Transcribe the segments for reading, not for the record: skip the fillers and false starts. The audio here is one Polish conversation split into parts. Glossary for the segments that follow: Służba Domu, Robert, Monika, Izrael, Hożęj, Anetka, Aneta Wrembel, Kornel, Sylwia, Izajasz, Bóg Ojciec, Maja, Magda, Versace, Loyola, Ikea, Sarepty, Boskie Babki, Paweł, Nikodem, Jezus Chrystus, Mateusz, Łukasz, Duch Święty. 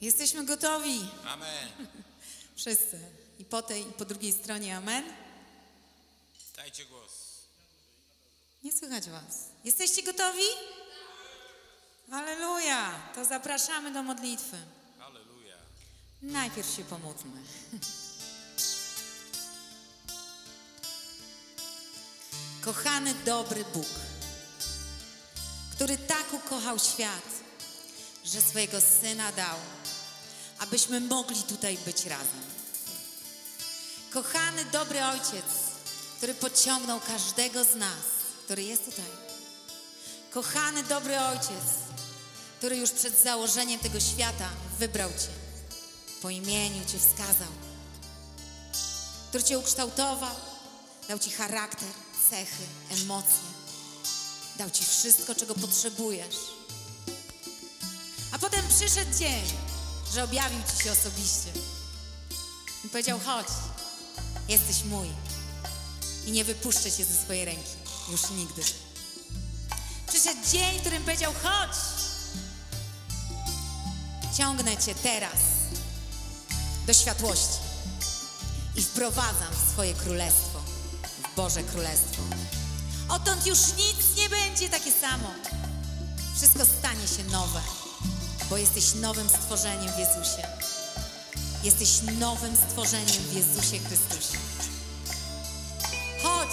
Jesteśmy gotowi. Amen. Wszyscy. I po tej, i po drugiej stronie amen. Dajcie głos. Nie słychać was. Jesteście gotowi? Alleluja. To zapraszamy do modlitwy. Alleluja. Najpierw się pomódlmy. Kochany, dobry Bóg, który tak ukochał świat, że swojego Syna dał, abyśmy mogli tutaj być razem. Kochany, dobry Ojciec, który pociągnął każdego z nas, który jest tutaj. Kochany, dobry Ojciec, który już przed założeniem tego świata wybrał Cię, po imieniu Cię wskazał, który Cię ukształtował, dał Ci charakter, cechy, emocje. Dał Ci wszystko, czego potrzebujesz. A potem przyszedł dzień, że objawił Ci się osobiście. I powiedział, chodź, jesteś mój. I nie wypuszczę Cię ze swojej ręki. Już nigdy. Przyszedł dzień, w którym powiedział, chodź. Ciągnę Cię teraz do światłości. I wprowadzam w swoje królestwo. Boże Królestwo. Odtąd już nic nie będzie takie samo. Wszystko stanie się nowe, bo jesteś nowym stworzeniem w Jezusie. Jesteś nowym stworzeniem w Jezusie Chrystusie. Chodź!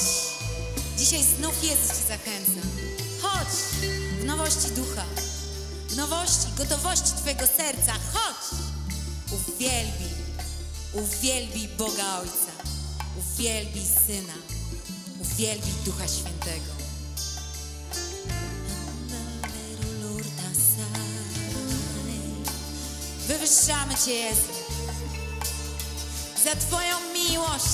Dzisiaj znów Jezus Cię zachęca. Chodź! W nowości ducha, w nowości, gotowości Twojego serca. Chodź! Uwielbij, uwielbij Boga Ojca. Uwielbij Syna. Uwielbij Ducha Świętego. Wywyższamy Cię, Jezu, za Twoją miłość,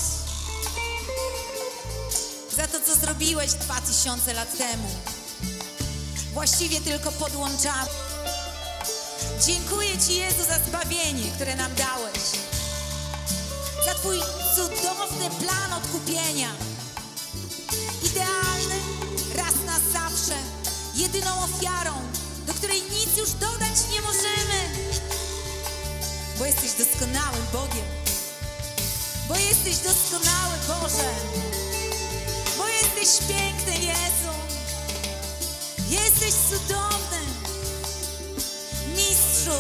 za to, co zrobiłeś 2000 lat temu. Właściwie tylko podłączamy. Dziękuję Ci, Jezu, za zbawienie, które nam dałeś, za Twój cudowny plan odkupienia. Idealny, raz na zawsze, jedyną ofiarą, do której nic już dodać nie możemy. Bo jesteś doskonałym Bogiem. Bo jesteś doskonały, Boże. Bo jesteś piękny, Jezu. Jesteś cudowny, Mistrzu.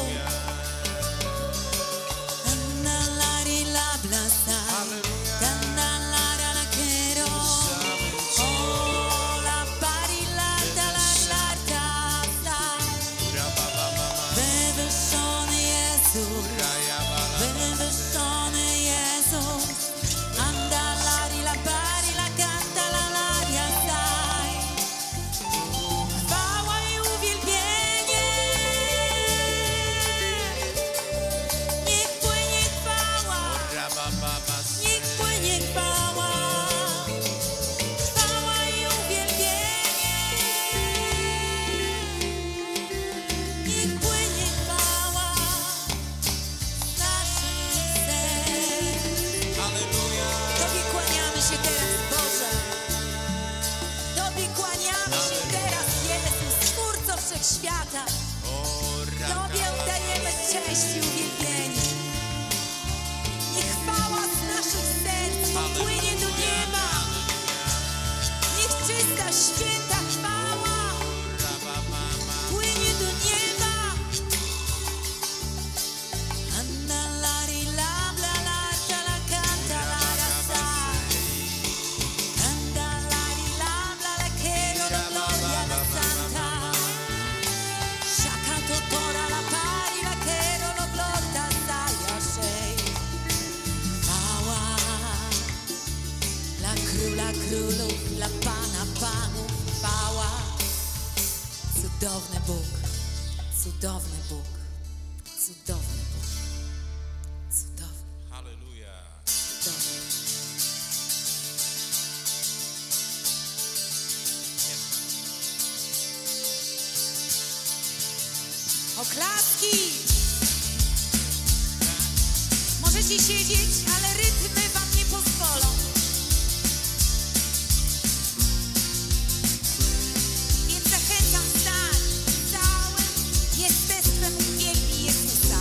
Możecie siedzieć, ale rytmy wam nie pozwolą. Więc zachęcam, stań całym jestestwem, uwielbi Jezusa.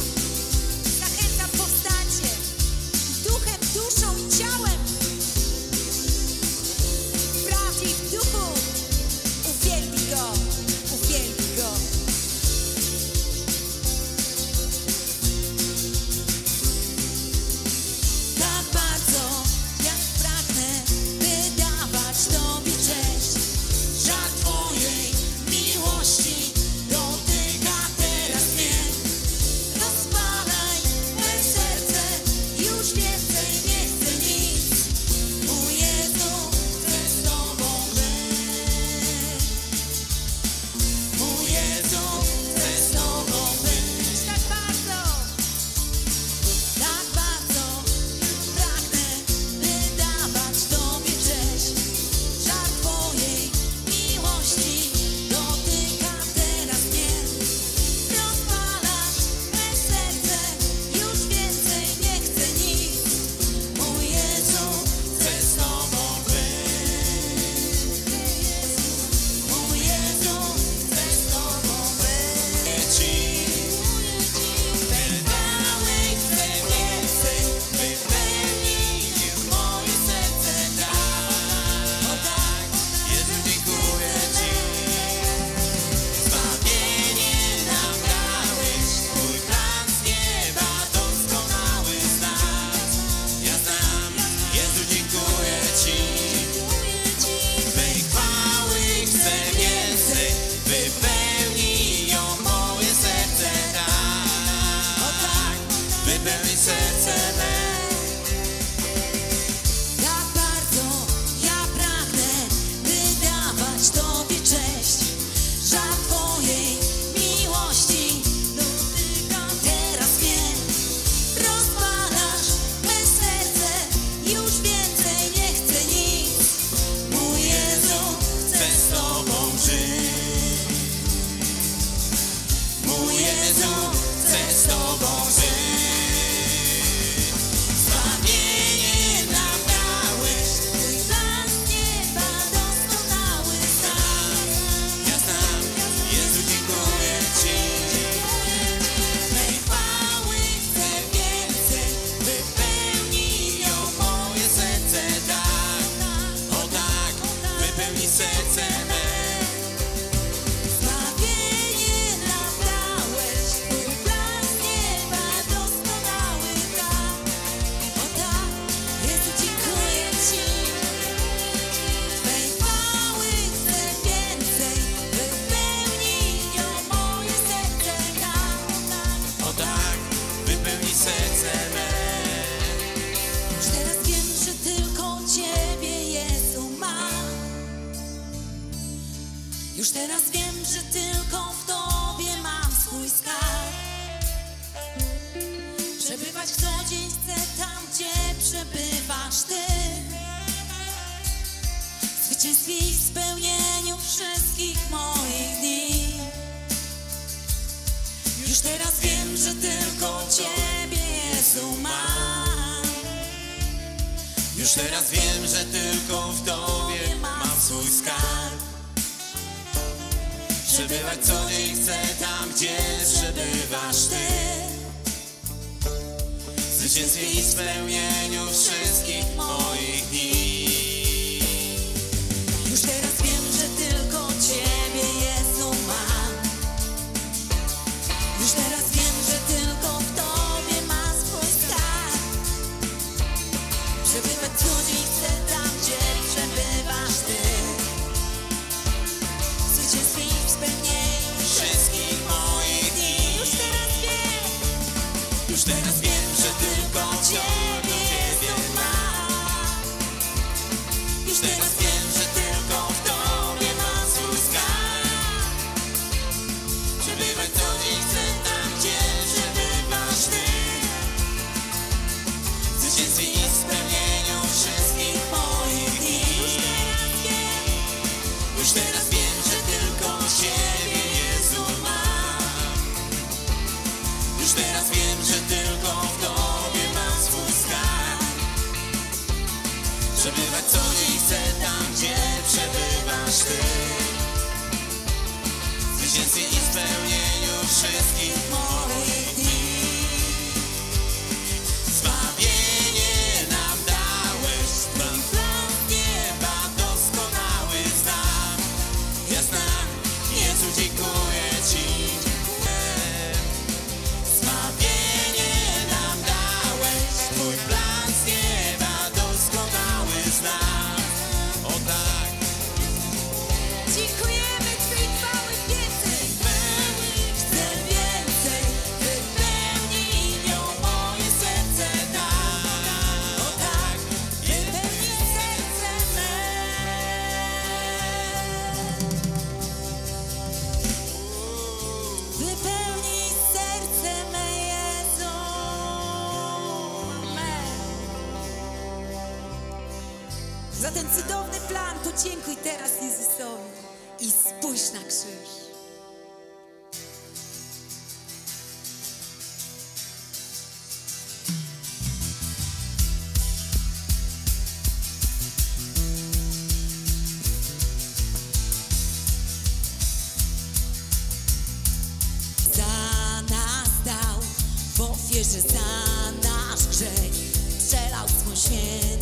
Świętą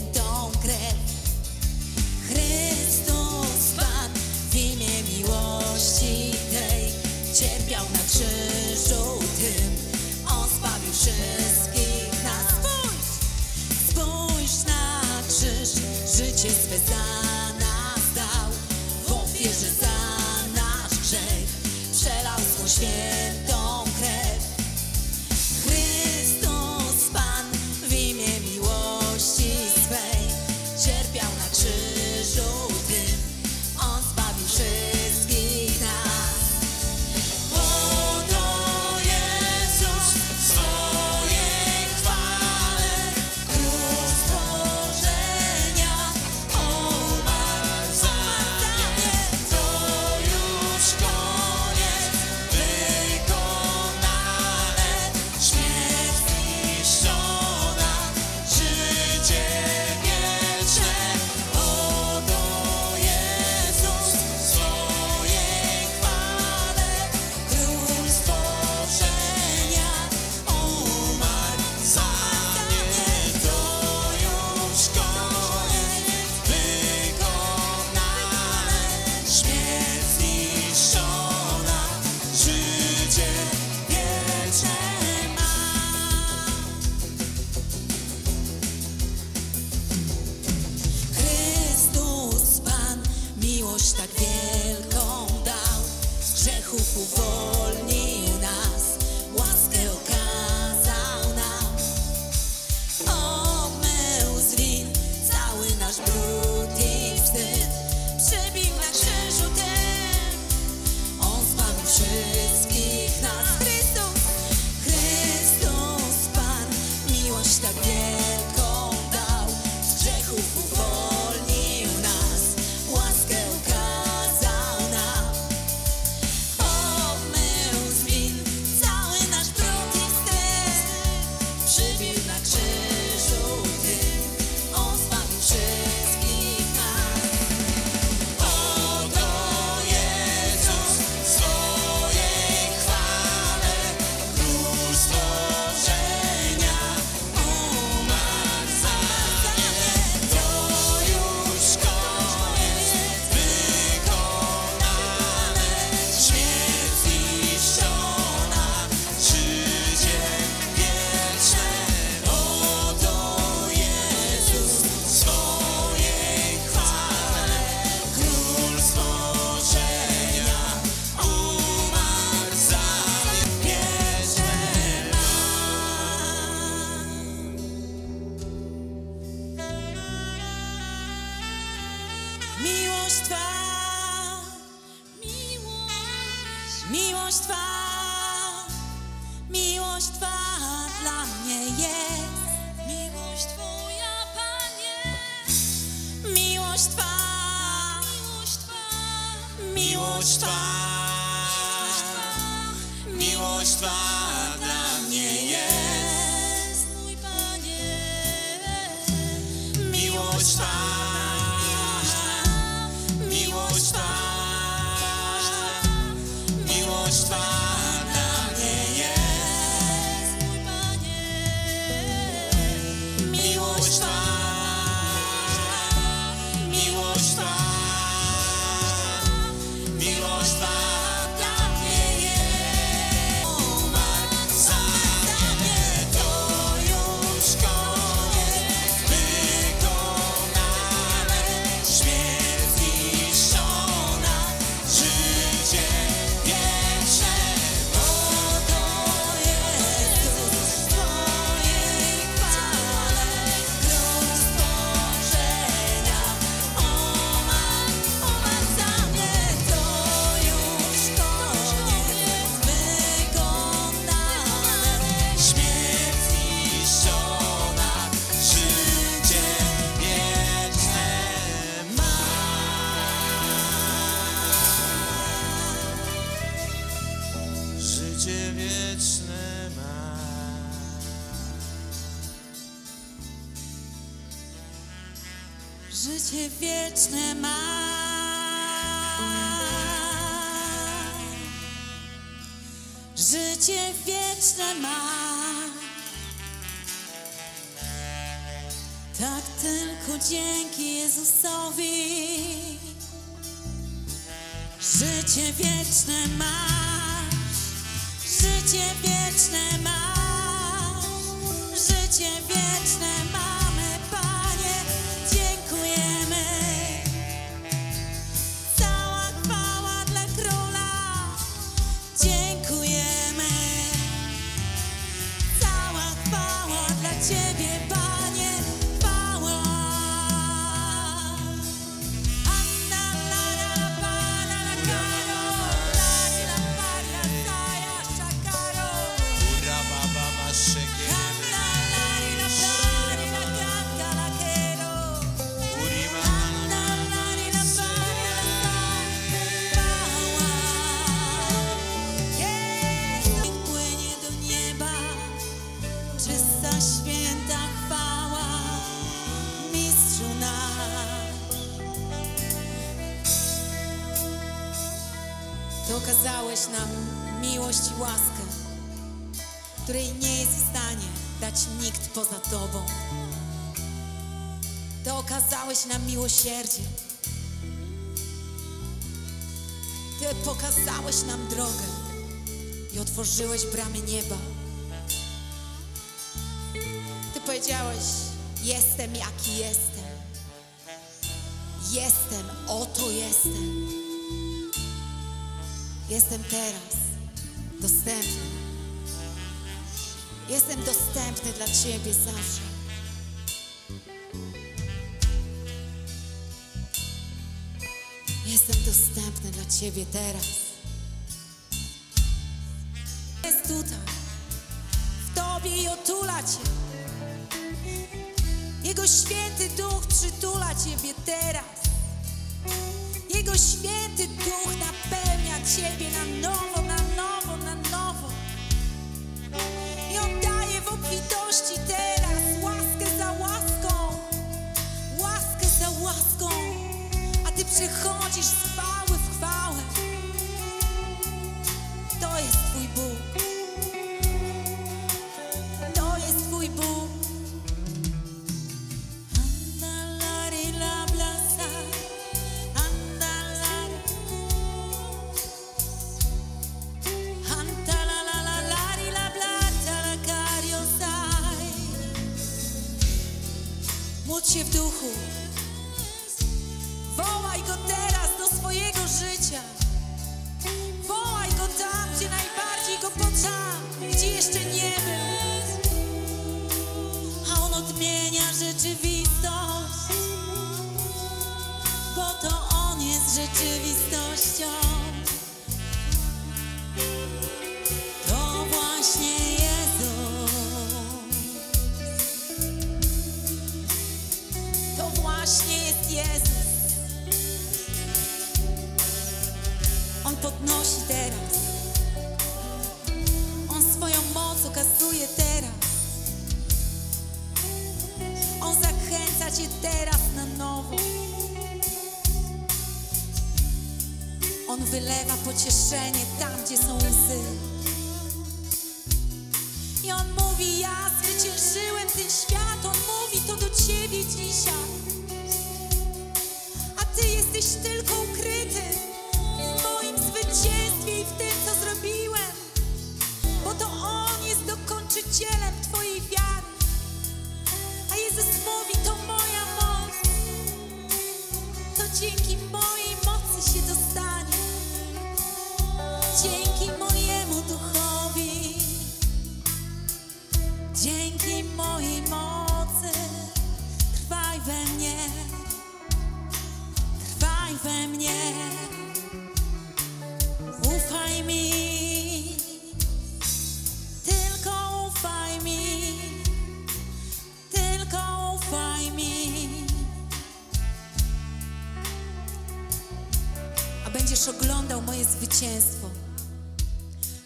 krew. Chrystus Pan w imię miłości miłość Twa dla mnie jest. Miłość Twoja, Panie. Miłość Twa. Miłość Twa. Miłość Twa. Miłość Twa. Życie wieczne mam, życie wieczne mam. Tak tylko dzięki Jezusowi życie wieczne mam, życie wieczne mam, życie wieczne mam. Okazałeś nam miłość i łaskę, której nie jest w stanie dać nikt poza Tobą. To okazałeś nam miłosierdzie. Ty pokazałeś nam drogę i otworzyłeś bramy nieba. Ty powiedziałeś: jestem jaki jestem. Jestem, oto jestem. Jestem teraz dostępny. Jestem dostępny dla Ciebie zawsze. Jestem dostępny dla Ciebie teraz. Jest tutaj, w Tobie i otula Cię. Jego Święty Duch przytula Ciebie teraz. Jego Święty Duch napełnia Ciebie na nowo, na nowo, na nowo. I On daje w obfitości teraz łaskę za łaską, a Ty przechodzisz z chwały w chwałę. To jest Twój Bóg. To jest Twój Bóg. Módl się w duchu. Wołaj Go teraz do swojego życia. Wołaj Go tam, gdzie najbardziej Go potrzeba, gdzie jeszcze nie był. A On odmienia rzeczywistość, bo to On jest rzeczywistością. To właśnie jest. wylewa pocieszenie tam, gdzie są łzy. I On mówi, ja zwyciężyłem ten świat. On mówi to do ciebie dzisiaj. A ty jesteś tylko ukryty w moim zwycięstwie i w tym, co zrobiłem. Bo to On jest dokończycielem twojej wiary. A Jezus mówi, to moja moc. To dzięki mojej mocy się dostanie. Dzięki mojemu duchowi. Dzięki mojej mocy. Trwaj we mnie. Trwaj we mnie. Ufaj mi. Tylko ufaj mi. Tylko ufaj mi. A będziesz oglądał moje zwycięstwo.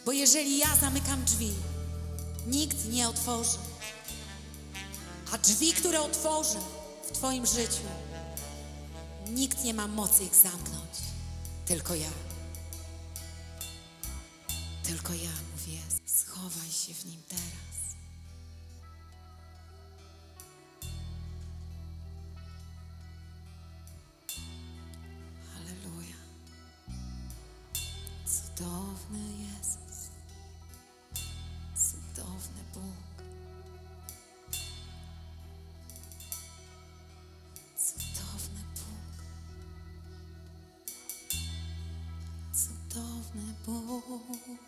Bo jeżeli ja zamykam drzwi, nikt nie otworzy. A drzwi, które otworzę w twoim życiu, nikt nie ma mocy ich zamknąć. Tylko ja. Tylko ja, mówi Jezus. Schowaj się w Nim teraz. Halleluja. Cudowny Jezus. Cudowny Bóg. Cudowny Bóg. Cudowny Bóg.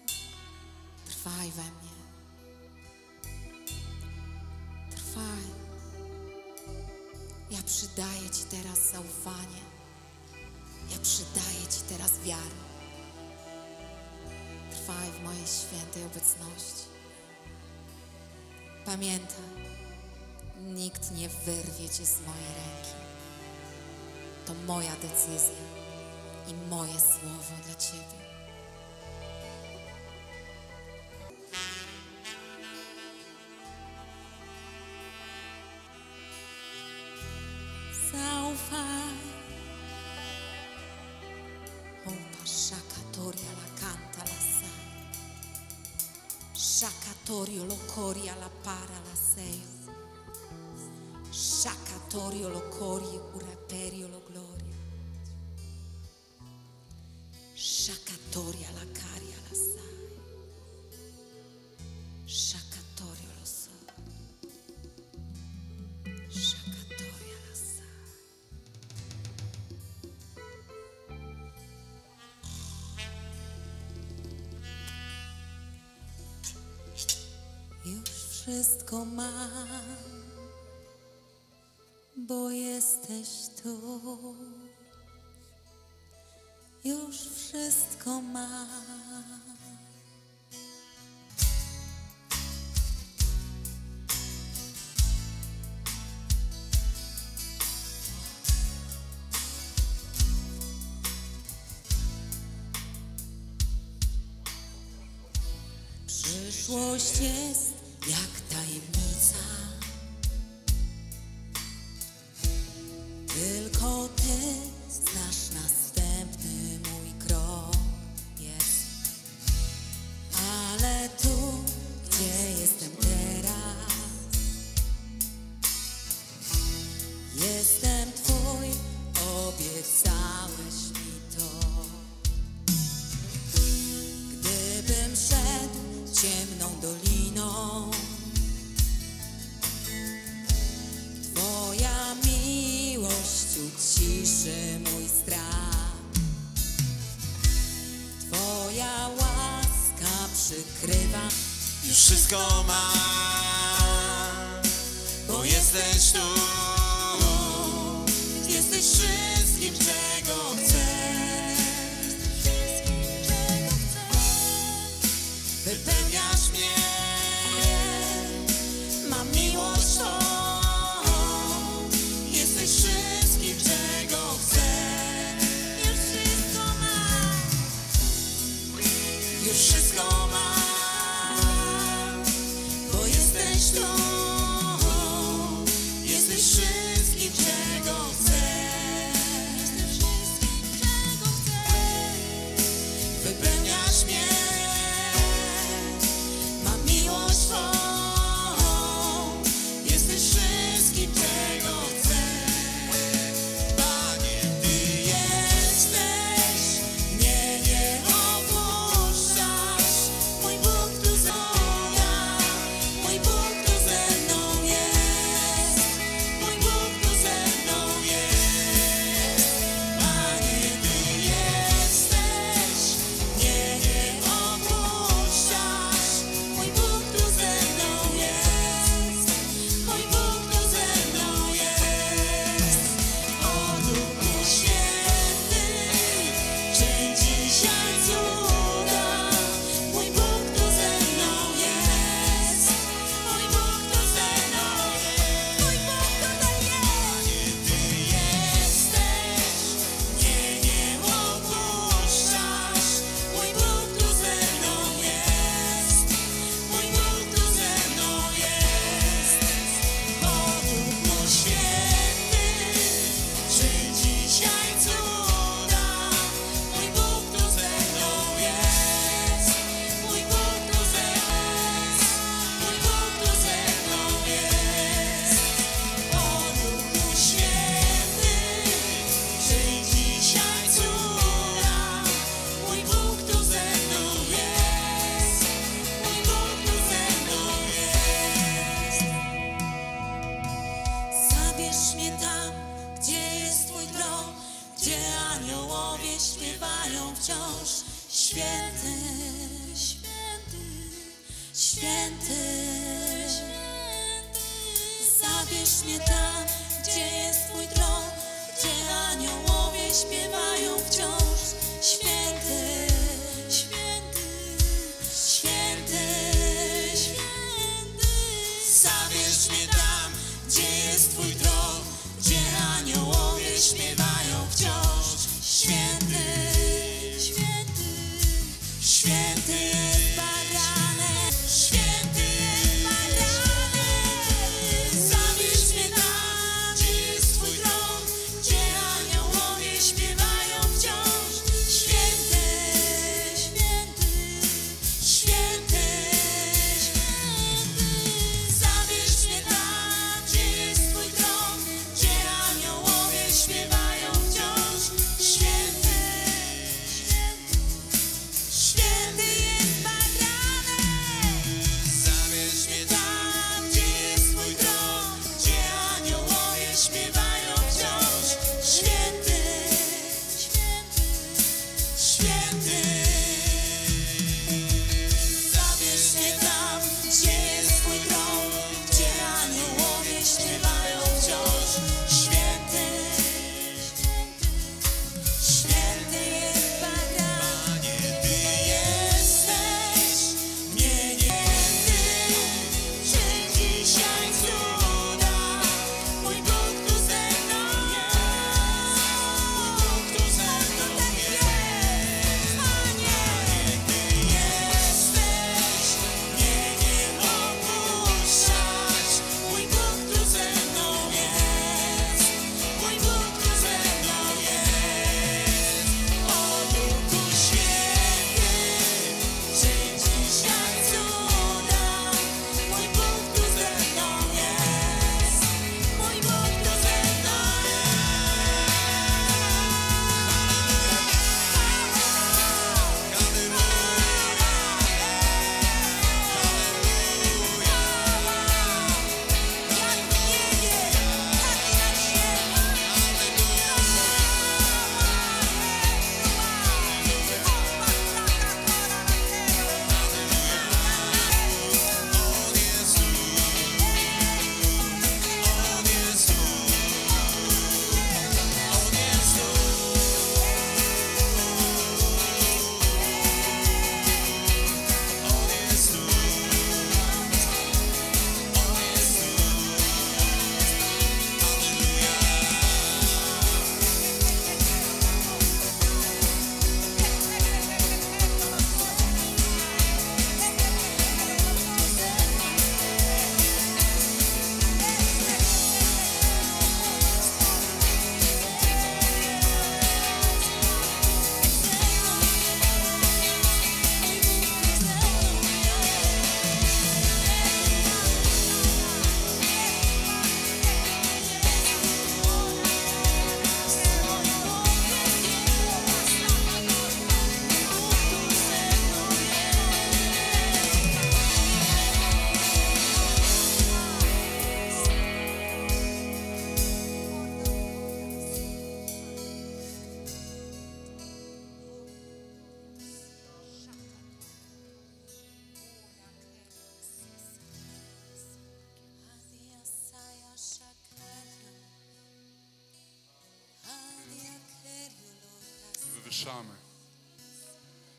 Trwaj we mnie. Trwaj. Ja przydaję Ci teraz zaufanie. Ja przydaję Ci teraz wiarę. Trwaj w mojej świętej obecności. Pamiętaj, nikt nie wyrwie Cię z mojej ręki. To moja decyzja i moje słowo dla Ciebie. Locoria la para la seis. Shakatorio locoria uraperio lo gloria. Shakatoria la caria la sai. Shakatorio lo so. Shakatoria la sai. Wszystko mam, bo jesteś tu. Już wszystko mam. Przyszłość jest jak tajemnica, tylko Ty znasz następny mój krok, jest. Ale tu, gdzie jestem teraz, jestem Twój, obiecałeś mi to. Gdybym szedł ciemną doliną, ciszy mój strach. Twoja łaska przykrywa. Już wszystko mam, bo jesteś tu. Jesteś wszystkim, czego chcesz. Wypełniasz mnie. Mam miłość to. Czego chcesz? zabierz mnie tam, gdzie jest Twój tron, gdzie aniołowie śpiewają wciąż. Święty, święty, święty, święty. Zabierz mnie tam, gdzie jest Twój tron, gdzie aniołowie śpiewają wciąż. Święty, święty, święty.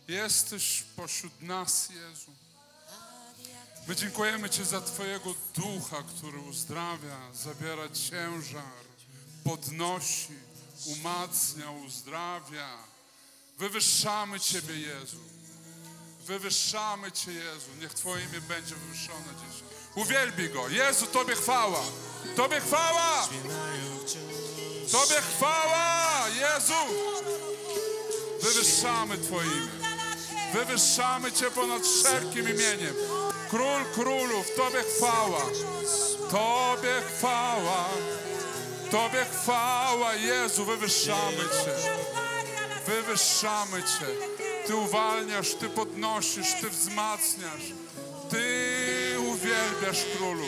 Jesteś pośród nas, Jezu. My dziękujemy Ci za Twojego Ducha, który uzdrawia, zabiera ciężar, podnosi, umacnia, uzdrawia. Wywyższamy Ciebie, Jezu. Wywyższamy Cię, Jezu. Niech Twoje imię będzie wywyższone dzisiaj. Uwielbi Go. Jezu, Tobie chwała. Tobie chwała. Tobie chwała, Jezu. Wywyższamy Twoje imię. Wywyższamy Cię ponad wszelkim imieniem. Król królów, Tobie chwała. Tobie chwała. Tobie chwała, Jezu, wywyższamy Cię. Wywyższamy Cię. Ty uwalniasz, Ty podnosisz, Ty wzmacniasz. Ty uwielbiasz, Królu.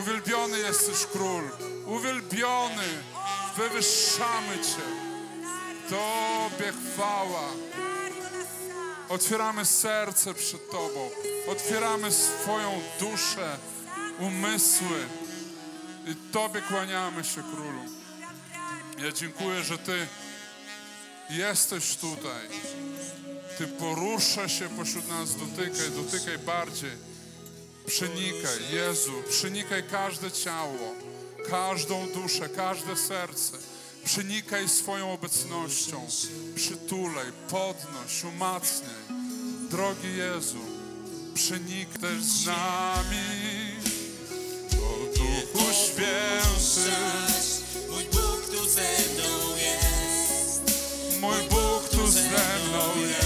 Uwielbiony jesteś, Król. Uwielbiony. Wywyższamy Cię. Tobie chwała. Otwieramy serce przed Tobą. Otwieramy swoją duszę, umysły. I Tobie kłaniamy się, Królu. Ja dziękuję, że Ty jesteś tutaj. Ty poruszasz się pośród nas, dotykaj bardziej. Przenikaj, Jezu, przenikaj każde ciało, każdą duszę, każde serce. Przenikaj swoją obecnością, przytulaj, podnoś, umacniaj. Drogi Jezu, przenikaj z nami, o Duchu Święty. Mój Bóg tu ze mną jest, mój Bóg tu ze mną jest.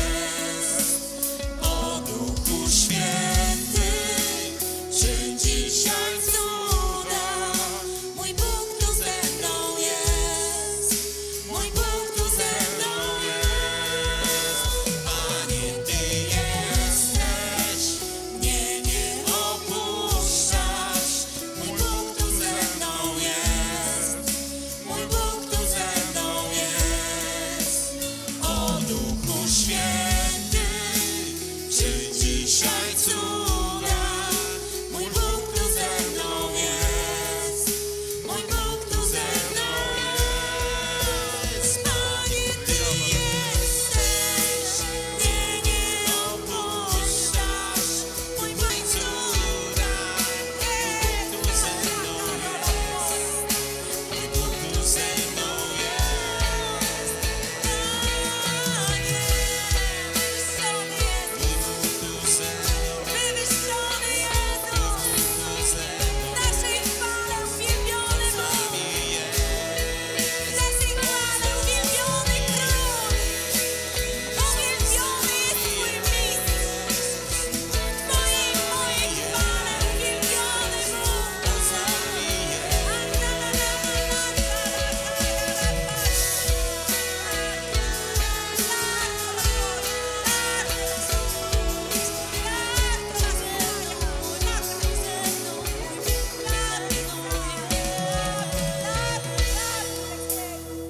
O Duchu Święty, czyń dzisiaj cuda. Mój Bóg tu ze mną jest, mój Bóg tu ze mną jest. Panie, Ty jesteś, mnie nie opuszczasz. Mój Bóg tu ze mną jest, mój Bóg tu ze mną jest. O Duchu Święty, czyń dzisiaj cuda. Mój Bóg tu ze mną jest, mój Bóg tu ze mną jest. Panie, Ty jesteś, mnie nie opuszczasz. Mój Bóg tu ze mną jest, mój Bóg tu ze mną jest. Panie, sobie wywyższony Jezus, w naszej chwale uwielbiony Bóg, w naszej chwale uwielbiony Król. Uwielbiony jest Twój mistrz, w Twojej, mojej chwale uwielbiony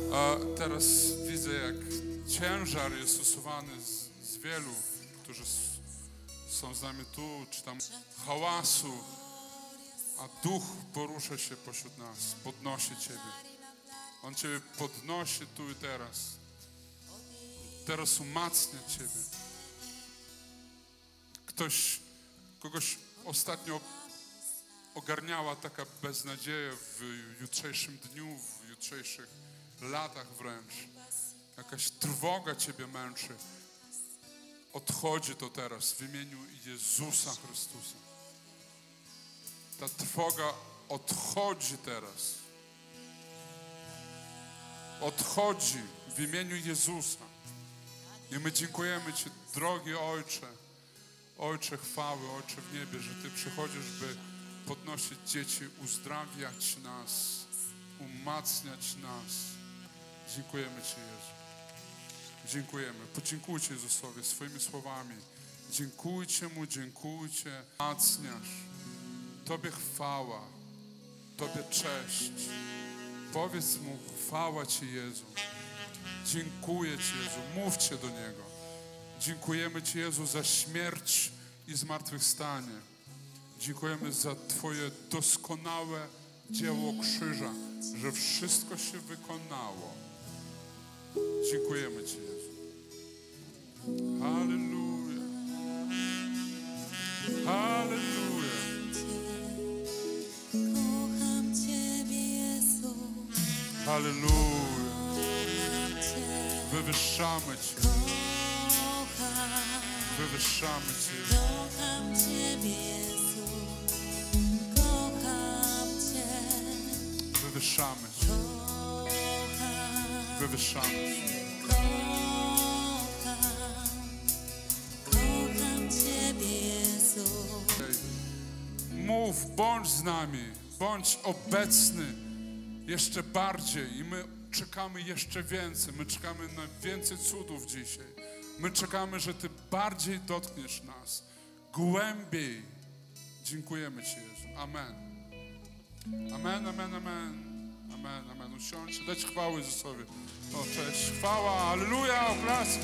Bóg. A teraz widzę, jak ciężar jest usuwany z wielu, którzy są z nami tu, czy tam hałasu, a Duch porusza się pośród nas, podnosi Ciebie. On Ciebie podnosi tu i teraz. Teraz umacnia Ciebie. Kogoś ostatnio ogarniała taka beznadzieja w jutrzejszym dniu, w jutrzejszych latach wręcz. Jakaś trwoga Ciebie męczy. Odchodzi to teraz w imieniu Jezusa Chrystusa. Ta trwoga odchodzi teraz. Odchodzi w imieniu Jezusa. I my dziękujemy Ci, drogi Ojcze, Ojcze chwały, Ojcze w niebie, że Ty przychodzisz, by podnosić dzieci, uzdrawiać nas, umacniać nas. Dziękujemy Ci, Jezu. Dziękujemy. Podziękujcie Jezusowi swoimi słowami. Dziękujcie Mu, dziękujcie. Umacniasz. Tobie chwała. Tobie cześć. Powiedz Mu, chwała Ci, Jezu. Dziękuję Ci, Jezu. Mówcie do Niego. Dziękujemy Ci, Jezu, za śmierć i zmartwychwstanie. Dziękujemy za Twoje doskonałe dzieło krzyża, że wszystko się wykonało. Dziękujemy Ci, Jezu. Halleluja. Halleluja. Kocham Ciebie, Jezu. Halleluja. Wywyższamy Cię. Wywyższamy Cię. Kocham Ciebie, Jezu. Kocham Cię. Wywyższamy Cię. Wywyższamy Cię. Kocham Ciebie, Jezu. Mów, bądź z nami, bądź obecny jeszcze bardziej i my czekamy jeszcze więcej, my czekamy na więcej cudów dzisiaj. My czekamy, że Ty bardziej dotkniesz nas, głębiej. Dziękujemy Ci, Jezu. Amen. Amen, amen, amen. Amen, amen. Usiądźcie, dać chwały Jezusowi. O, cześć. Chwała, alleluja, oklaski.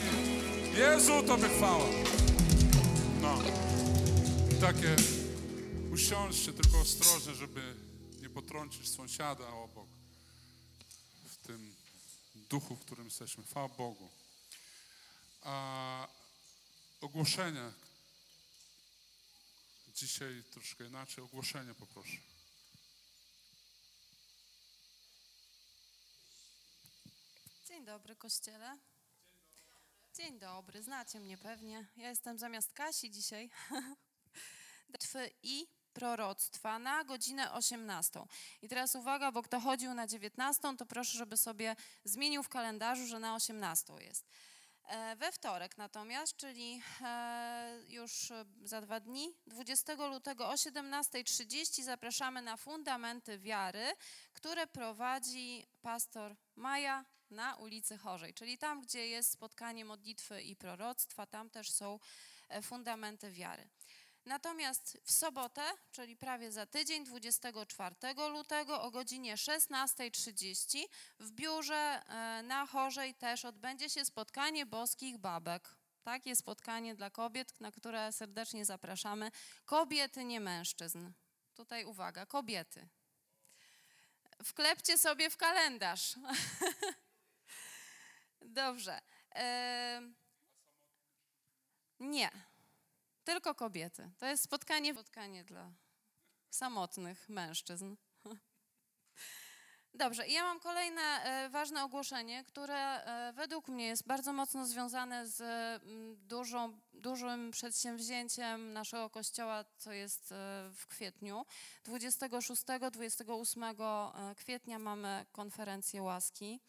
Jezu, Tobie chwała. No. Takie, usiądźcie, tylko ostrożnie, żeby nie potrącisz sąsiada obok w tym duchu, w którym jesteśmy. Chwała Bogu. A ogłoszenia. Dzisiaj troszkę inaczej. Ogłoszenie poproszę. Dzień dobry, Kościele. Dzień dobry, znacie mnie pewnie. Ja jestem zamiast Kasi dzisiaj. I proroctwa na godzinę 18. I teraz uwaga, bo kto chodził na 19, to proszę, żeby sobie zmienił w kalendarzu, że na 18 jest. We wtorek natomiast, czyli już za 2 dni, 20 lutego o 17:30 zapraszamy na Fundamenty Wiary, które prowadzi pastor Maja na ulicy Hożej, czyli tam, gdzie jest spotkanie modlitwy i proroctwa, tam też są Fundamenty Wiary. Natomiast w sobotę, czyli prawie za tydzień, 24 lutego o godzinie 16:30 w biurze na Hożej też odbędzie się spotkanie Boskich Babek. Takie spotkanie dla kobiet, na które serdecznie zapraszamy. Kobiety, nie mężczyzn. Tutaj uwaga, kobiety. Wklepcie sobie w kalendarz. Dobrze. Nie. Tylko kobiety. To jest spotkanie dla samotnych mężczyzn. Dobrze, i ja mam kolejne ważne ogłoszenie, które według mnie jest bardzo mocno związane z dużym przedsięwzięciem naszego kościoła, co jest w kwietniu. 26-28 kwietnia mamy konferencję łaski.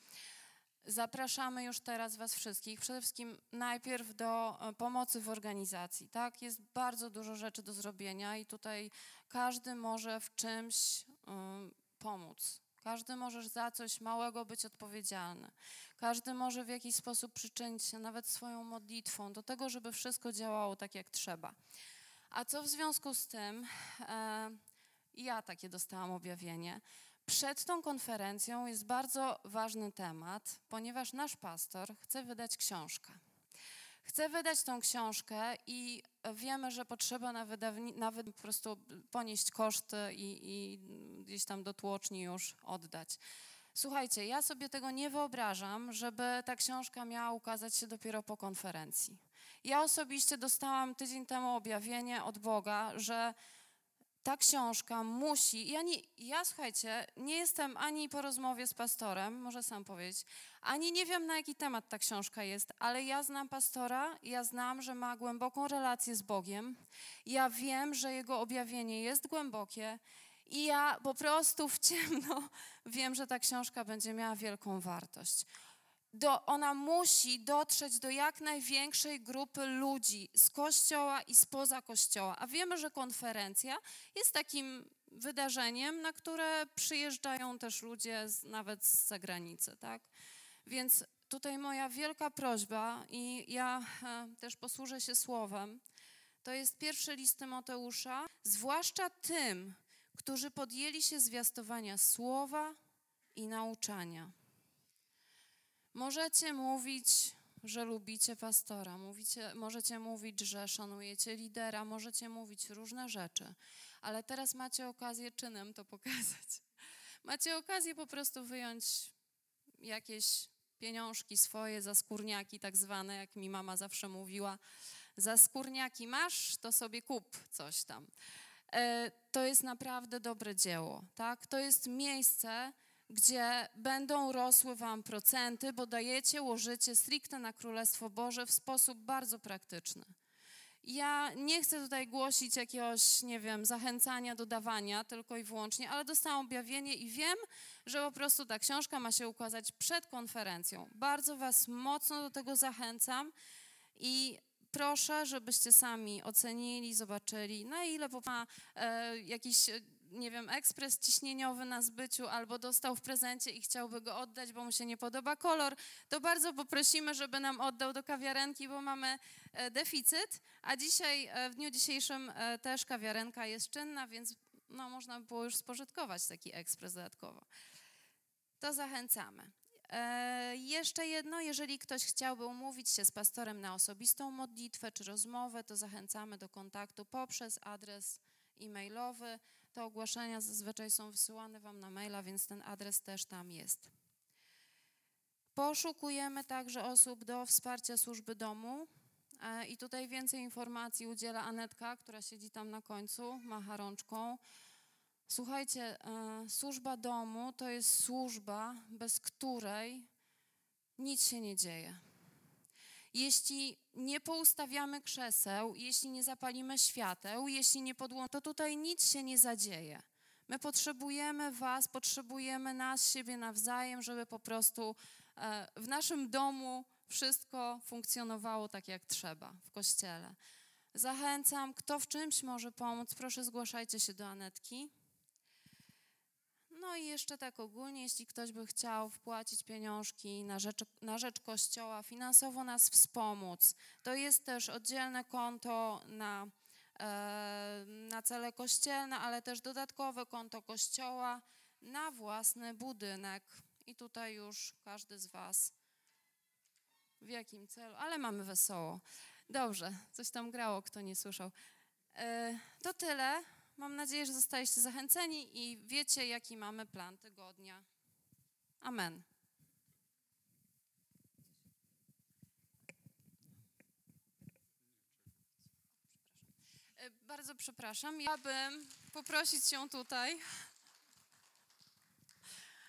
Zapraszamy już teraz was wszystkich, przede wszystkim najpierw do pomocy w organizacji, tak? Jest bardzo dużo rzeczy do zrobienia i tutaj każdy może w czymś pomóc. Każdy może za coś małego być odpowiedzialny. Każdy może w jakiś sposób przyczynić się nawet swoją modlitwą do tego, żeby wszystko działało tak jak trzeba. A co w związku z tym, ja takie dostałam objawienie. Przed tą konferencją jest bardzo ważny temat, ponieważ nasz pastor chce wydać książkę. Chce wydać tą książkę i wiemy, że potrzeba nawet po prostu ponieść koszty i gdzieś tam do tłoczni już oddać. Słuchajcie, ja sobie tego nie wyobrażam, żeby ta książka miała ukazać się dopiero po konferencji. Ja osobiście dostałam tydzień temu objawienie od Boga, że ta książka musi, ja słuchajcie, nie jestem ani po rozmowie z pastorem, może sam powiedzieć, ani nie wiem, na jaki temat ta książka jest, ale ja znam pastora, ja znam, że ma głęboką relację z Bogiem, ja wiem, że jego objawienie jest głębokie i ja po prostu w ciemno wiem, że ta książka będzie miała wielką wartość. Ona musi dotrzeć do jak największej grupy ludzi z Kościoła i spoza Kościoła. A wiemy, że konferencja jest takim wydarzeniem, na które przyjeżdżają też ludzie nawet z zagranicy, tak? Więc tutaj moja wielka prośba i ja też posłużę się słowem. To jest pierwszy list Tymoteusza, zwłaszcza tym, którzy podjęli się zwiastowania słowa i nauczania. Możecie mówić, że lubicie pastora, możecie mówić, że szanujecie lidera, możecie mówić różne rzeczy, ale teraz macie okazję czynem to pokazać. Macie okazję po prostu wyjąć jakieś pieniążki swoje za skórniaki tak zwane, jak mi mama zawsze mówiła. Za skórniaki masz, to sobie kup coś tam. To jest naprawdę dobre dzieło, tak? To jest miejsce, gdzie będą rosły wam procenty, bo dajecie, łożycie stricte na Królestwo Boże w sposób bardzo praktyczny. Ja nie chcę tutaj głosić jakiegoś, nie wiem, zachęcania do dawania tylko i wyłącznie, ale dostałam objawienie i wiem, że po prostu ta książka ma się ukazać przed konferencją. Bardzo was mocno do tego zachęcam i proszę, żebyście sami ocenili, zobaczyli, na ile ma jakiś, nie wiem, ekspres ciśnieniowy na zbyciu albo dostał w prezencie i chciałby go oddać, bo mu się nie podoba kolor, to bardzo poprosimy, żeby nam oddał do kawiarenki, bo mamy deficyt, a dzisiaj, w dniu dzisiejszym też kawiarenka jest czynna, więc no, można było już spożytkować taki ekspres dodatkowo. To zachęcamy. Jeszcze jedno, jeżeli ktoś chciałby umówić się z pastorem na osobistą modlitwę czy rozmowę, to zachęcamy do kontaktu poprzez adres e-mailowy. Te ogłoszenia zazwyczaj są wysyłane wam na maila, więc ten adres też tam jest. Poszukujemy także osób do wsparcia służby domu i tutaj więcej informacji udziela Anetka, która siedzi tam na końcu, macha rączką. Słuchajcie, służba domu to jest służba, bez której nic się nie dzieje. Jeśli nie poustawiamy krzeseł, jeśli nie zapalimy świateł, jeśli nie podłączymy, to tutaj nic się nie zadzieje. My potrzebujemy was, potrzebujemy nas, siebie nawzajem, żeby po prostu w naszym domu wszystko funkcjonowało tak jak trzeba w kościele. Zachęcam, kto w czymś może pomóc, proszę zgłaszajcie się do Anetki. No i jeszcze tak ogólnie, jeśli ktoś by chciał wpłacić pieniążki na rzecz Kościoła, finansowo nas wspomóc, to jest też oddzielne konto na cele kościelne, ale też dodatkowe konto Kościoła na własny budynek. I tutaj już każdy z was w jakim celu, ale mamy wesoło. Dobrze, coś tam grało, kto nie słyszał. To tyle. Mam nadzieję, że zostaliście zachęceni i wiecie, jaki mamy plan tygodnia. Amen. Bardzo przepraszam. Ja bym poprosić się tutaj.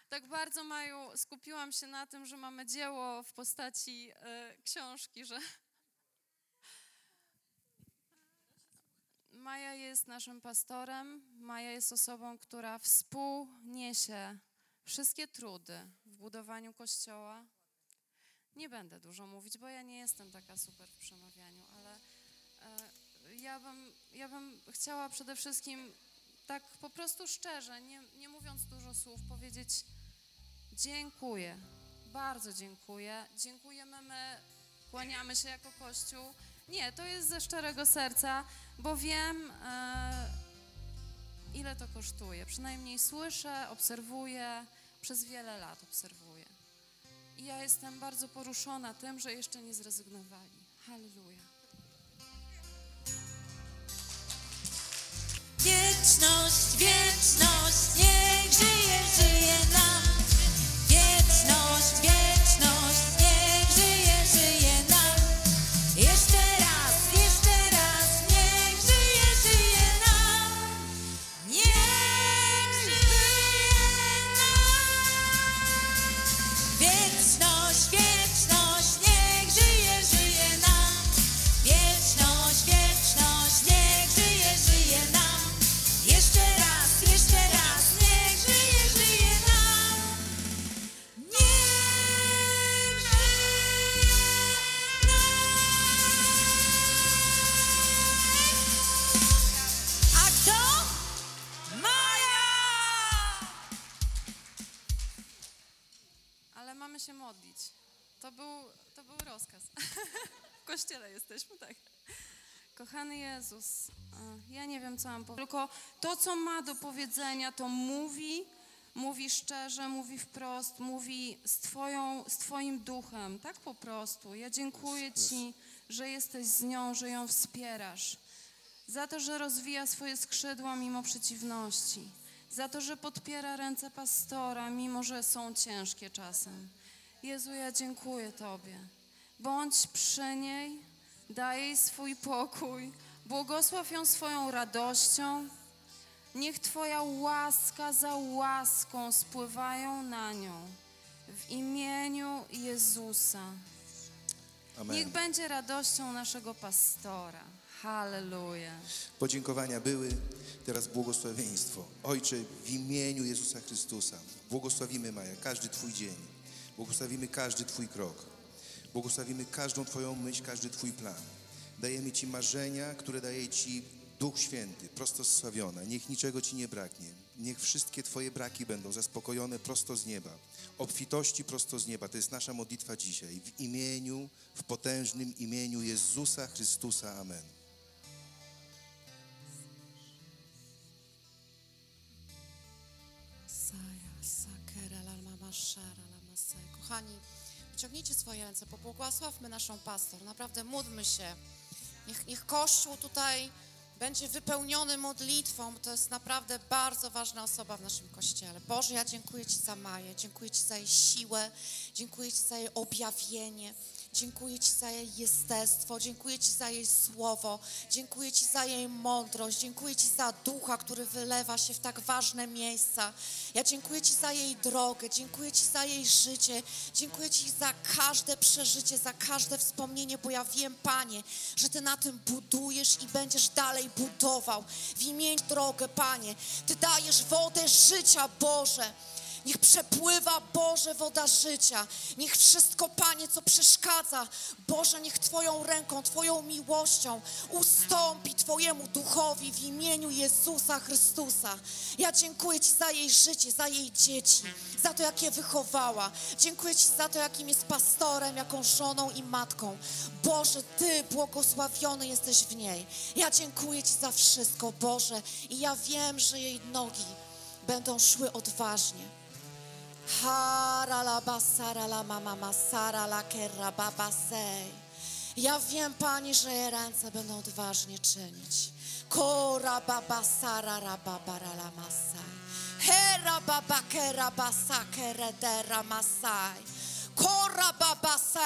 Tak bardzo, Maju, skupiłam się na tym, że mamy dzieło w postaci książki, że... Maja jest naszym pastorem, Maja jest osobą, która współniesie wszystkie trudy w budowaniu Kościoła. Nie będę dużo mówić, bo ja nie jestem taka super w przemawianiu, ale ja bym chciała przede wszystkim tak po prostu szczerze, nie mówiąc dużo słów, powiedzieć dziękuję, bardzo dziękuję, dziękujemy my, kłaniamy się jako Kościół. Nie, to jest ze szczerego serca, bo wiem, ile to kosztuje. Przynajmniej słyszę, obserwuję, przez wiele lat obserwuję. I ja jestem bardzo poruszona tym, że jeszcze nie zrezygnowali. Halleluja. Wieczność, wieczność, niech żyje, żyje nam. Wieczność, wieczność, niech żyje, żyje nam. Jeszcze raz, niech żyje, żyje nam. Niech żyje nam. Wieczność, wieczność, niech żyje, żyje nam. Wieczność, wieczność, niech żyje, żyje nam. Jeszcze raz, niech żyje, żyje nam. Niech żyje nam. A kto? Maja! Ale mamy się modlić. To był rozkaz. W kościele jesteśmy, tak. Kochany Jezus, ja nie wiem, co mam powiedzieć, tylko to, co ma do powiedzenia, to mówi szczerze, mówi wprost, mówi z Twoim duchem, tak po prostu. Ja dziękuję Ci, że jesteś z nią, że ją wspierasz, za to, że rozwija swoje skrzydła mimo przeciwności, za to, że podpiera ręce pastora, mimo że są ciężkie czasem. Jezu, ja dziękuję Tobie. Bądź przy niej. Daj jej swój pokój, błogosław ją swoją radością. Niech Twoja łaska za łaską spływają na nią. W imieniu Jezusa. Amen. Niech będzie radością naszego pastora. Halleluja. Podziękowania były, teraz błogosławieństwo. Ojcze, w imieniu Jezusa Chrystusa błogosławimy, Maja, każdy Twój dzień. Błogosławimy każdy Twój krok. Błogosławimy każdą Twoją myśl, każdy Twój plan. Dajemy Ci marzenia, które daje Ci Duch Święty, prostosławiona. Niech niczego Ci nie braknie. Niech wszystkie Twoje braki będą zaspokojone prosto z nieba. Obfitości prosto z nieba. To jest nasza modlitwa dzisiaj. W imieniu, w potężnym imieniu Jezusa Chrystusa. Amen. Kochani, wyciągnijcie swoje ręce, pobłogosławmy naszą pastor, naprawdę módlmy się. Niech Kościół tutaj będzie wypełniony modlitwą, bo to jest naprawdę bardzo ważna osoba w naszym Kościele. Boże, ja dziękuję Ci za Maję, dziękuję Ci za jej siłę, dziękuję Ci za jej objawienie, dziękuję Ci za jej jestestwo, dziękuję Ci za jej słowo, dziękuję Ci za jej mądrość, dziękuję Ci za ducha, który wylewa się w tak ważne miejsca. Ja dziękuję Ci za jej drogę, dziękuję Ci za jej życie, dziękuję Ci za każde przeżycie, za każde wspomnienie, bo ja wiem, Panie, że Ty na tym budujesz i będziesz dalej budował. W imieniu drogę, Panie, Ty dajesz wodę życia, Boże. Niech przepływa, Boże, woda życia. Niech wszystko, Panie, co przeszkadza, Boże, niech Twoją ręką, Twoją miłością ustąpi Twojemu duchowi w imieniu Jezusa Chrystusa. Ja dziękuję Ci za jej życie, za jej dzieci, za to, jak je wychowała. Dziękuję Ci za to, jakim jest pastorem, jaką żoną i matką. Boże, Ty błogosławiony jesteś w niej. Ja dziękuję Ci za wszystko, Boże. I ja wiem, że jej nogi będą szły odważnie. Ja wiem, Pani, że jej ręce będą odważnie czynić.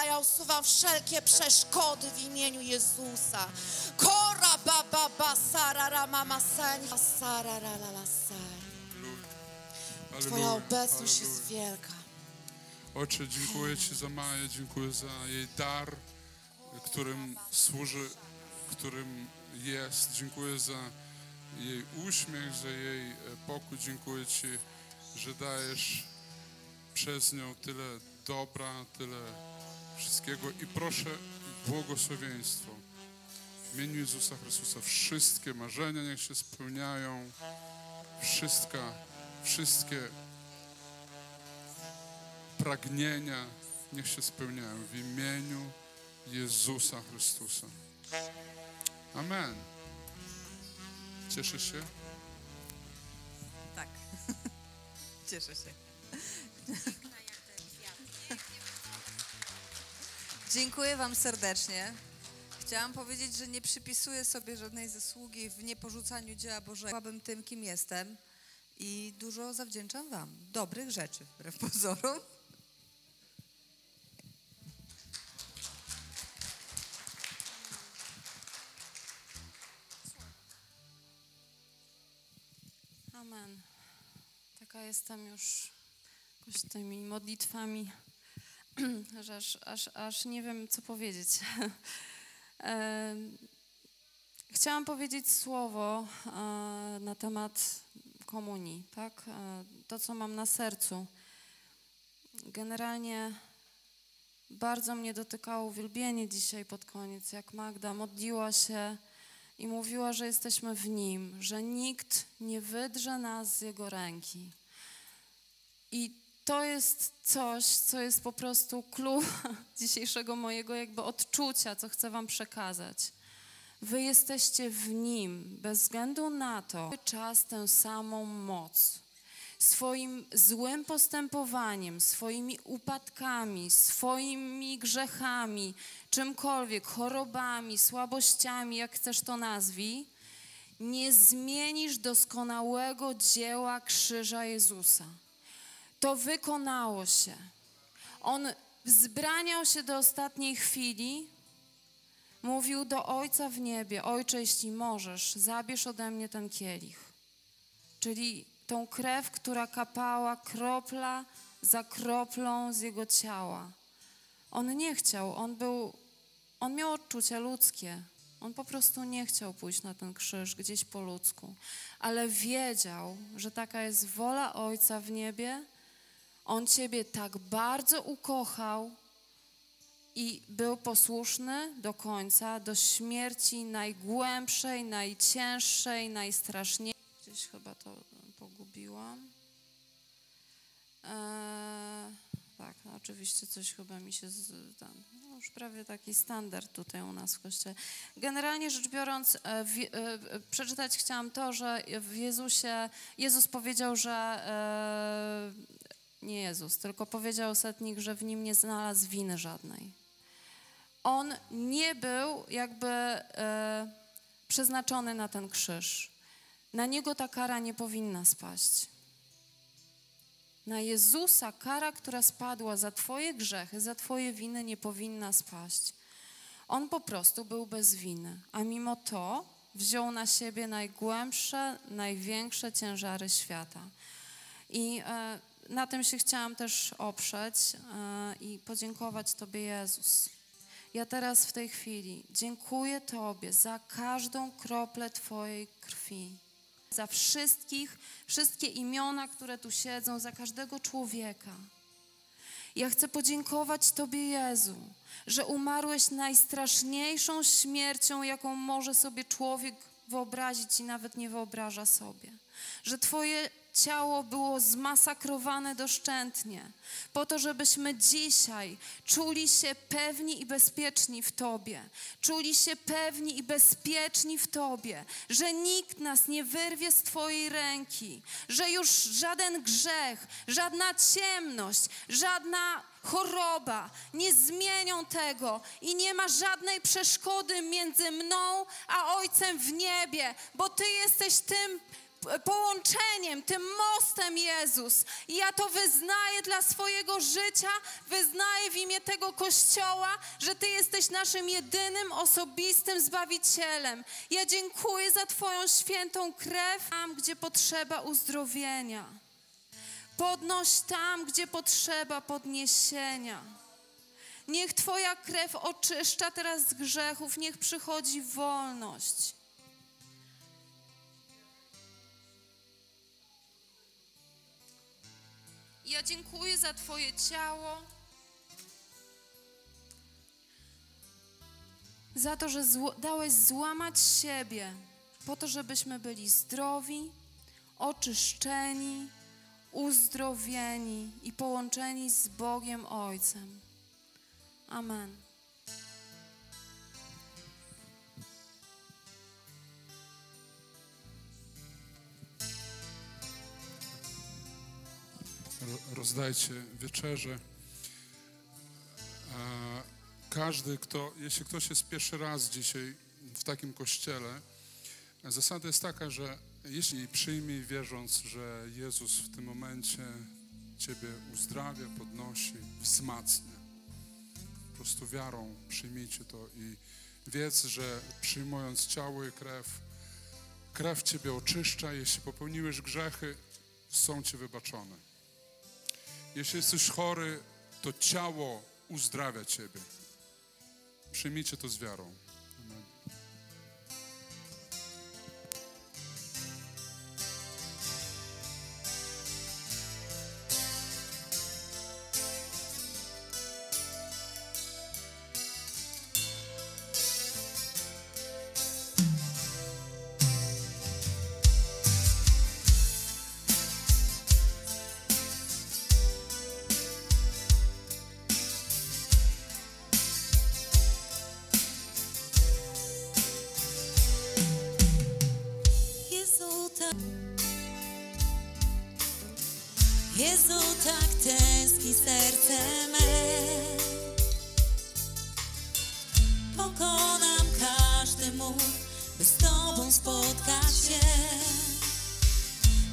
Ja usuwam wszelkie przeszkody w imieniu Jezusa. Twoja obecność jest wielka. Ojcze, dziękuję Ci za Maję, dziękuję za jej dar, którym służy, którym jest. Dziękuję za jej uśmiech, za jej pokój. Dziękuję Ci, że dajesz przez nią tyle dobra, tyle wszystkiego. I proszę błogosławieństwo. W imieniu Jezusa Chrystusa wszystkie marzenia niech się spełniają. Wszystkie pragnienia niech się spełniają w imieniu Jezusa Chrystusa. Amen. Cieszysz się? Tak. Cieszę się. Dziękuję Wam serdecznie. Chciałam powiedzieć, że nie przypisuję sobie żadnej zasługi w nieporzucaniu dzieła Bożego. Byłabym tym, kim jestem. I dużo zawdzięczam Wam. Dobrych rzeczy, wbrew pozorom. Amen. Taka jestem już jakoś tymi modlitwami, że aż nie wiem, co powiedzieć. Chciałam powiedzieć słowo na temat komunii, tak? To, co mam na sercu. Generalnie bardzo mnie dotykało uwielbienie dzisiaj pod koniec, jak Magda modliła się i mówiła, że jesteśmy w Nim, że nikt nie wydrze nas z Jego ręki. I to jest coś, co jest po prostu clue dzisiejszego mojego jakby odczucia, co chcę Wam przekazać. Wy jesteście w Nim, bez względu na to, czas tę samą moc. Swoim złym postępowaniem, swoimi upadkami, swoimi grzechami, czymkolwiek, chorobami, słabościami, jak chcesz to nazwij, nie zmienisz doskonałego dzieła krzyża Jezusa. To wykonało się. On wzbraniał się do ostatniej chwili, mówił do Ojca w niebie: Ojcze, jeśli możesz, zabierz ode mnie ten kielich. Czyli tą krew, która kapała kropla za kroplą z Jego ciała. On nie chciał, on miał odczucia ludzkie. On po prostu nie chciał pójść na ten krzyż gdzieś po ludzku. Ale wiedział, że taka jest wola Ojca w niebie. On Ciebie tak bardzo ukochał, i był posłuszny do końca, do śmierci najgłębszej, najcięższej, najstraszniejszej. Gdzieś chyba to pogubiłam. Tak, no oczywiście coś chyba mi się... No już prawie taki standard tutaj u nas w Kościele. Generalnie rzecz biorąc, przeczytać chciałam to, że w Jezusie... Jezus powiedział, że... Nie Jezus, tylko powiedział setnik, że w Nim nie znalazł winy żadnej. On nie był jakby przeznaczony na ten krzyż. Na Niego ta kara nie powinna spaść. Na Jezusa kara, która spadła za Twoje grzechy, za Twoje winy, nie powinna spaść. On po prostu był bez winy, a mimo to wziął na siebie najgłębsze, największe ciężary świata. I na tym się chciałam też oprzeć i podziękować Tobie, Jezus. Ja teraz w tej chwili dziękuję Tobie za każdą kroplę Twojej krwi, za wszystkie imiona, które tu siedzą, za każdego człowieka. Ja chcę podziękować Tobie, Jezu, że umarłeś najstraszniejszą śmiercią, jaką może sobie człowiek wyobrazić i nawet nie wyobraża sobie. Że Twoje ciało było zmasakrowane doszczętnie, po to, żebyśmy dzisiaj czuli się pewni i bezpieczni w Tobie. Czuli się pewni i bezpieczni w Tobie, że nikt nas nie wyrwie z Twojej ręki, że już żaden grzech, żadna ciemność, żadna choroba nie zmienią tego i nie ma żadnej przeszkody między mną a Ojcem w niebie, bo Ty jesteś tym połączeniem, tym mostem, Jezus. I ja to wyznaję dla swojego życia, wyznaję w imię tego Kościoła, że Ty jesteś naszym jedynym, osobistym Zbawicielem. Ja dziękuję za Twoją świętą krew tam, gdzie potrzeba uzdrowienia. Podnoś tam, gdzie potrzeba podniesienia. Niech Twoja krew oczyszcza teraz z grzechów, niech przychodzi wolność. Ja dziękuję za Twoje ciało, za to, że dałeś złamać siebie, po to, żebyśmy byli zdrowi, oczyszczeni, uzdrowieni i połączeni z Bogiem Ojcem. Amen. Rozdajcie wieczerze. Każdy, jeśli ktoś jest pierwszy raz dzisiaj w takim kościele, zasada jest taka, że jeśli przyjmij, wierząc, że Jezus w tym momencie Ciebie uzdrawia, podnosi, wzmacnia. Po prostu wiarą przyjmijcie to i wiedz, że przyjmując ciało i krew Ciebie oczyszcza. Jeśli popełniłeś grzechy, są Ci wybaczone. Jeśli jesteś chory, to ciało uzdrawia Ciebie. Przyjmijcie to z wiarą. Amen. Jezu, tak tęskni serce me. Pokonam każdy mur, by z Tobą spotkać się.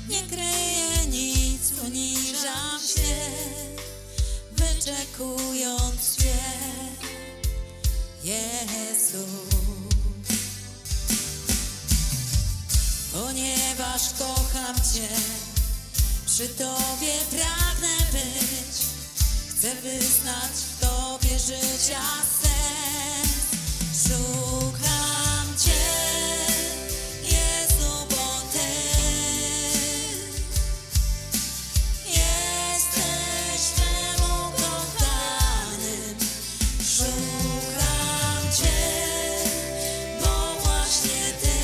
Nie kryję nic, poniżam się, wyczekując Cię, Jezu. Ponieważ kocham Cię, przy Tobie pragnę być, chcę wyznać w Tobie życia sens. Szukam Cię, Jezu, bo Ty jesteś memu kochanym. Szukam Cię, bo właśnie Ty.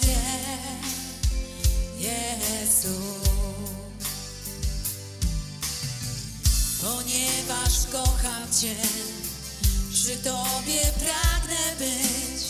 Cię, Jezu, ponieważ kocham Cię, przy Tobie pragnę być.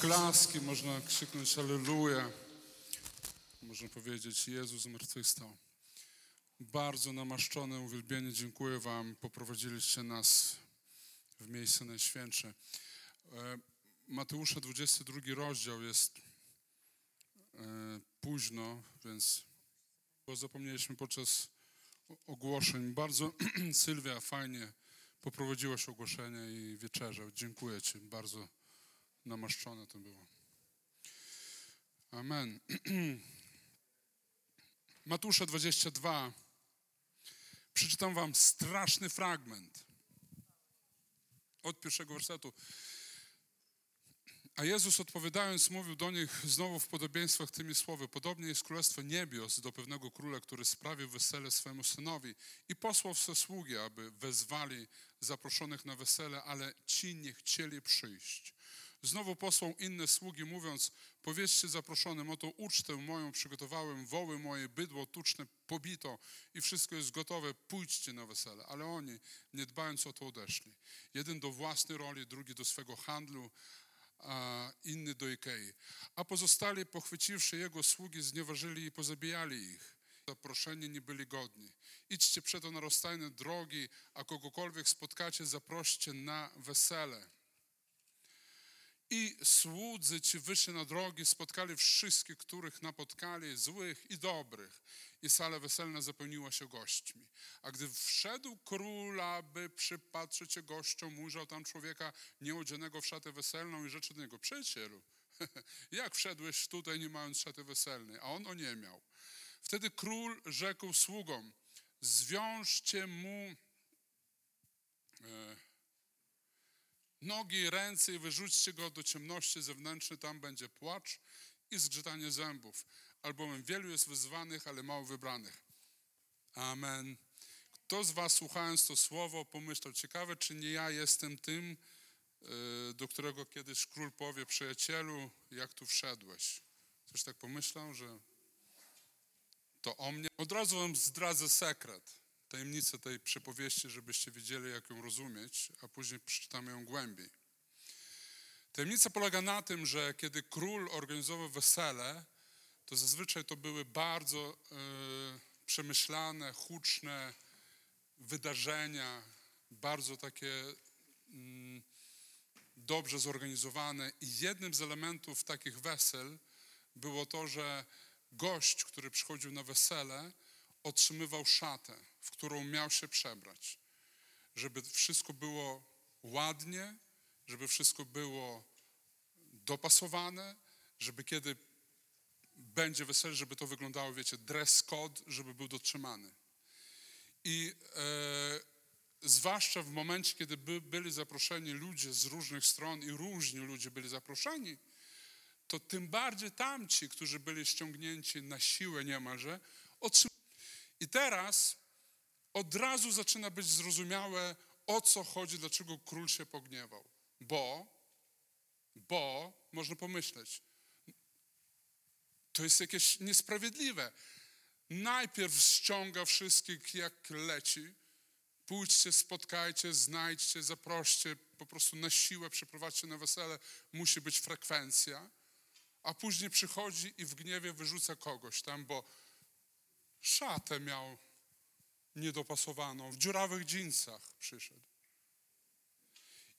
Klaski, można krzyknąć alleluja. Można powiedzieć Jezus zmartwychwstał. Bardzo namaszczone uwielbienie, dziękuję Wam. Poprowadziliście nas w miejsce najświętsze. Mateusza 22 rozdział jest późno, więc bo zapomnieliśmy podczas ogłoszeń. Bardzo Sylwia fajnie poprowadziłaś ogłoszenie i wieczerze. Dziękuję Ci bardzo. Namaszczone to było. Amen. Mateusza 22. Przeczytam Wam straszny fragment. Od pierwszego wersetu. A Jezus odpowiadając mówił do nich znowu w podobieństwach tymi słowy. Podobnie jest Królestwo Niebios do pewnego króla, który sprawił wesele swemu synowi i posłał swe sługi, aby wezwali zaproszonych na wesele, ale ci nie chcieli przyjść. Znowu posłał inne sługi, mówiąc, powiedzcie zaproszonym, oto ucztę moją przygotowałem, woły moje, bydło tuczne pobito i wszystko jest gotowe, pójdźcie na wesele. Ale oni, nie dbając o to, odeszli. Jeden do własnej roli, drugi do swego handlu, a inny do Ikei. A pozostali, pochwyciwszy jego sługi, znieważyli i pozabijali ich. Zaproszeni nie byli godni. Idźcie przeto na rozstajne drogi, a kogokolwiek spotkacie, zaproście na wesele. I słudzy ci wyszli na drogi, spotkali wszystkich, których napotkali, złych i dobrych. I sala weselna zapełniła się gośćmi. A gdy wszedł król, aby przypatrzyć się gościom, ujrzał tam człowieka nieodzianego w szatę weselną i rzeczy do niego. Przyjacielu, jak wszedłeś tutaj nie mając szaty weselnej? A on o nie miał. Wtedy król rzekł sługom, zwiążcie mu nogi i ręce i wyrzućcie go do ciemności zewnętrznej, tam będzie płacz i zgrzytanie zębów. Albowiem wielu jest wyzwanych, ale mało wybranych. Amen. Kto z was, słuchając to słowo, pomyślał, ciekawe, czy nie ja jestem tym, do którego kiedyś król powie, przyjacielu, jak tu wszedłeś? Ktoś tak pomyślał, że to o mnie? Od razu wam zdradzę sekret, tajemnicę tej przypowieści, żebyście wiedzieli, jak ją rozumieć, a później przeczytamy ją głębiej. Tajemnica polega na tym, że kiedy król organizował wesele, to zazwyczaj to były bardzo przemyślane, huczne wydarzenia, bardzo takie dobrze zorganizowane. I jednym z elementów takich wesel było to, że gość, który przychodził na wesele, otrzymywał szatę, w którą miał się przebrać, żeby wszystko było ładnie, żeby wszystko było dopasowane, żeby kiedy będzie wesele, żeby to wyglądało, wiecie, dress code, żeby był dotrzymany. I zwłaszcza w momencie, kiedy byli zaproszeni ludzie z różnych stron i różni ludzie byli zaproszeni, to tym bardziej tamci, którzy byli ściągnięci na siłę niemalże, otrzymali. I teraz od razu zaczyna być zrozumiałe, o co chodzi, dlaczego król się pogniewał. Bo można pomyśleć, to jest jakieś niesprawiedliwe. Najpierw ściąga wszystkich, jak leci. Pójdźcie, spotkajcie, znajdźcie, zaproście, po prostu na siłę przeprowadźcie na wesele. Musi być frekwencja. A później przychodzi i w gniewie wyrzuca kogoś tam, bo szatę miał niedopasowaną, w dziurawych dżinsach przyszedł.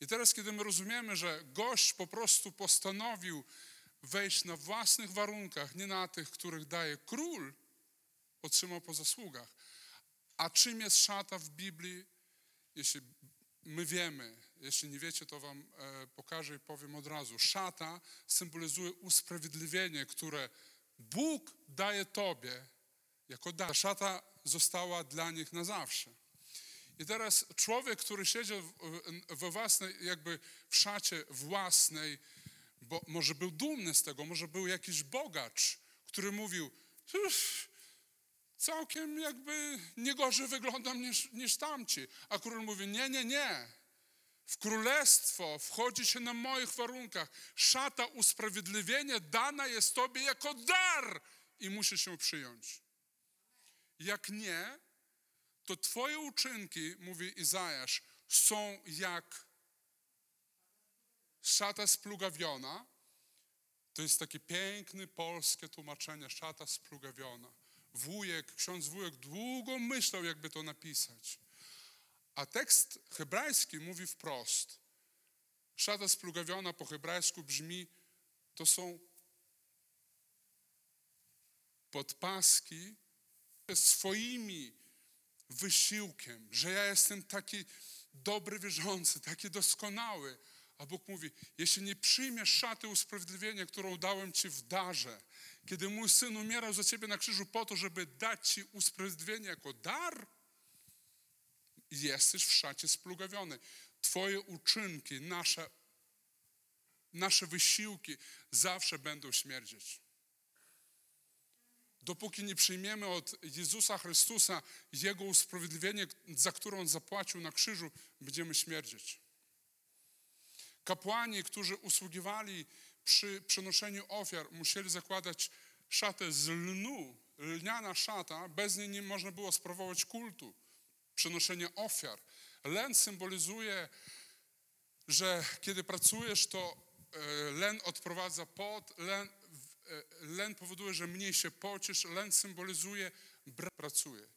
I teraz, kiedy my rozumiemy, że gość po prostu postanowił wejść na własnych warunkach, nie na tych, których daje król, otrzymał po zasługach. A czym jest szata w Biblii? Jeśli my wiemy, jeśli nie wiecie, to wam pokażę i powiem od razu. Szata symbolizuje usprawiedliwienie, które Bóg daje tobie jako dar. Ta szata została dla nich na zawsze. I teraz człowiek, który siedział we własnej, jakby w szacie własnej, bo może był dumny z tego, może był jakiś bogacz, który mówił, całkiem jakby nie gorzej wyglądam niż tamci. A król mówi, nie. W królestwo wchodzi się na moich warunkach. Szata usprawiedliwienia dana jest tobie jako dar i musisz ją przyjąć. Jak nie, to twoje uczynki, mówi Izajasz, są jak szata splugawiona. To jest takie piękne polskie tłumaczenie, szata splugawiona. Ksiądz wujek długo myślał, jakby to napisać. A tekst hebrajski mówi wprost. Szata splugawiona po hebrajsku brzmi, to są podpaski swoimi wysiłkiem, że ja jestem taki dobry wierzący, taki doskonały. A Bóg mówi, jeśli nie przyjmiesz szaty usprawiedliwienia, którą dałem ci w darze, kiedy mój Syn umierał za ciebie na krzyżu po to, żeby dać ci usprawiedliwienie jako dar, jesteś w szacie splugawiony. Twoje uczynki, nasze wysiłki zawsze będą śmierdzieć. Dopóki nie przyjmiemy od Jezusa Chrystusa Jego usprawiedliwienie, za które On zapłacił na krzyżu, będziemy śmierdzieć. Kapłani, którzy usługiwali przy przynoszeniu ofiar, musieli zakładać szatę z lnu, lniana szata, bez niej nie można było sprawować kultu, przynoszenie ofiar. Len symbolizuje, że kiedy pracujesz, to len odprowadza pot, len powoduje, że mniej się pocisz, len symbolizuje brak pracuje.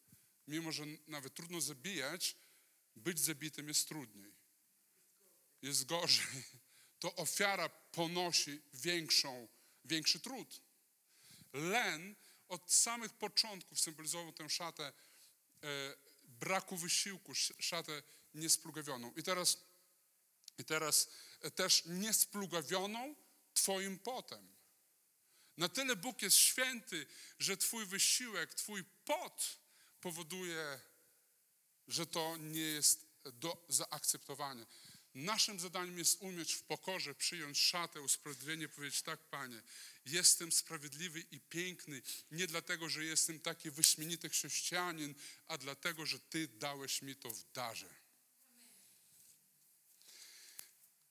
Mimo, że nawet trudno zabijać, być zabitym jest trudniej. Jest gorzej. To ofiara ponosi większy trud. Len od samych początków symbolizował tę szatę braku wysiłku, szatę niesplugawioną. I teraz też niesplugawioną twoim potem. Na tyle Bóg jest święty, że twój wysiłek, twój pot powoduje, że to nie jest do zaakceptowania. Naszym zadaniem jest umieć w pokorze przyjąć szatę, usprawiedliwienie, powiedzieć tak, Panie, jestem sprawiedliwy i piękny, nie dlatego, że jestem taki wyśmienity chrześcijanin, a dlatego, że Ty dałeś mi to w darze.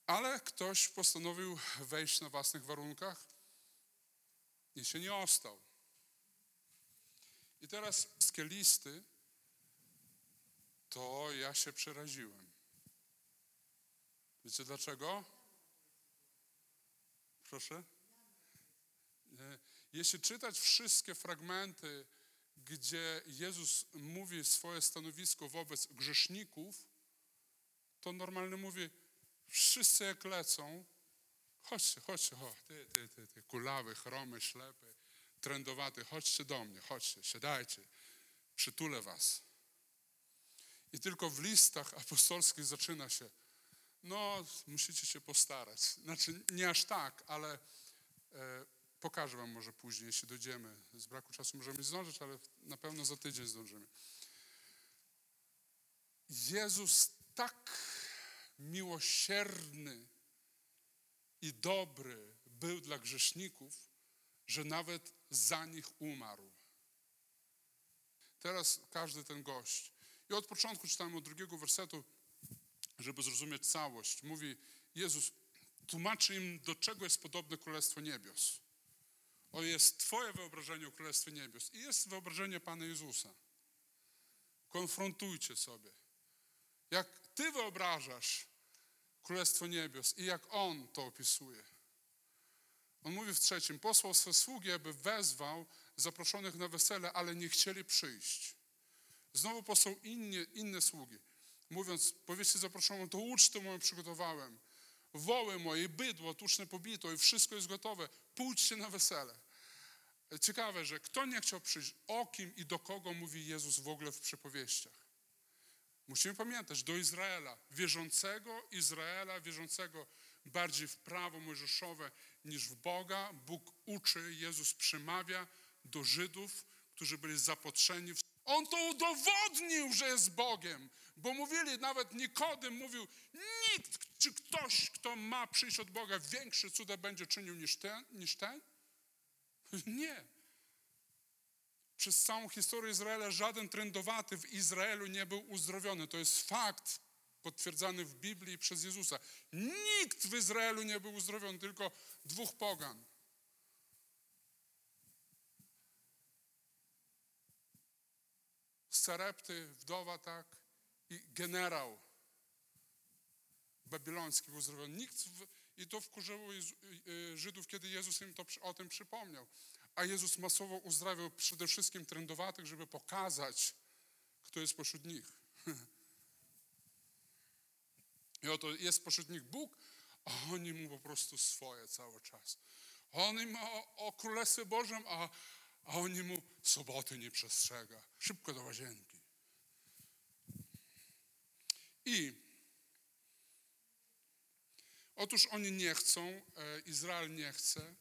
Ale ktoś postanowił wejść na własnych warunkach i się nie ostał. I teraz Skielisty, to ja się przeraziłem. Wiecie dlaczego? Proszę? Jeśli czytać wszystkie fragmenty, gdzie Jezus mówi swoje stanowisko wobec grzeszników, to normalnie mówi, wszyscy jak lecą, chodźcie, ty, kulawy, chromy, ślepy, trędowaty, chodźcie do mnie, chodźcie, siadajcie, przytulę was. I tylko w listach apostolskich zaczyna się, no musicie się postarać. Znaczy nie aż tak, ale pokażę wam może później, jeśli dojdziemy. Z braku czasu możemy zdążyć, ale na pewno za tydzień zdążymy. Jezus tak miłosierny i dobry był dla grzeszników, że nawet za nich umarł. Teraz każdy ten gość. I od początku czytamy od drugiego wersetu, żeby zrozumieć całość. Mówi Jezus, tłumaczy im, do czego jest podobne Królestwo Niebios. O, jest twoje wyobrażenie o Królestwie Niebios i jest wyobrażenie Pana Jezusa. Konfrontujcie sobie. Jak ty wyobrażasz Królestwo Niebios i jak On to opisuje. On mówi w 3, posłał swe sługi, aby wezwał zaproszonych na wesele, ale nie chcieli przyjść. Znowu posłał inne sługi, mówiąc, powiedzcie zaproszonym, to ucztę moją przygotowałem, woły moje, bydło, tuczne pobito i wszystko jest gotowe, pójdźcie na wesele. Ciekawe, że kto nie chciał przyjść, o kim i do kogo mówi Jezus w ogóle w przypowieściach. Musimy pamiętać, do Izraela, wierzącego bardziej w prawo mojżeszowe niż w Boga. Bóg uczy, Jezus przemawia do Żydów, którzy byli zapatrzeni w... On to udowodnił, że jest Bogiem, bo mówili, nawet Nikodem mówił, nikt czy ktoś, kto ma przyjść od Boga, większy cuda będzie czynił niż ten? Nie. Przez całą historię Izraela żaden trędowaty w Izraelu nie był uzdrowiony. To jest fakt potwierdzany w Biblii przez Jezusa. Nikt w Izraelu nie był uzdrowiony, tylko 2 pogan. Sarepty, wdowa, tak, i generał babiloński był uzdrowiony. I to wkurzyło Żydów, kiedy Jezus im o tym przypomniał. A Jezus masowo uzdrawiał przede wszystkim trędowatych, żeby pokazać, kto jest pośród nich. I oto jest pośród nich Bóg, a oni mu po prostu swoje cały czas. On im o Królestwie Bożym, a oni mu soboty nie przestrzega. Szybko do łazienki. I otóż oni nie chcą, Izrael nie chce.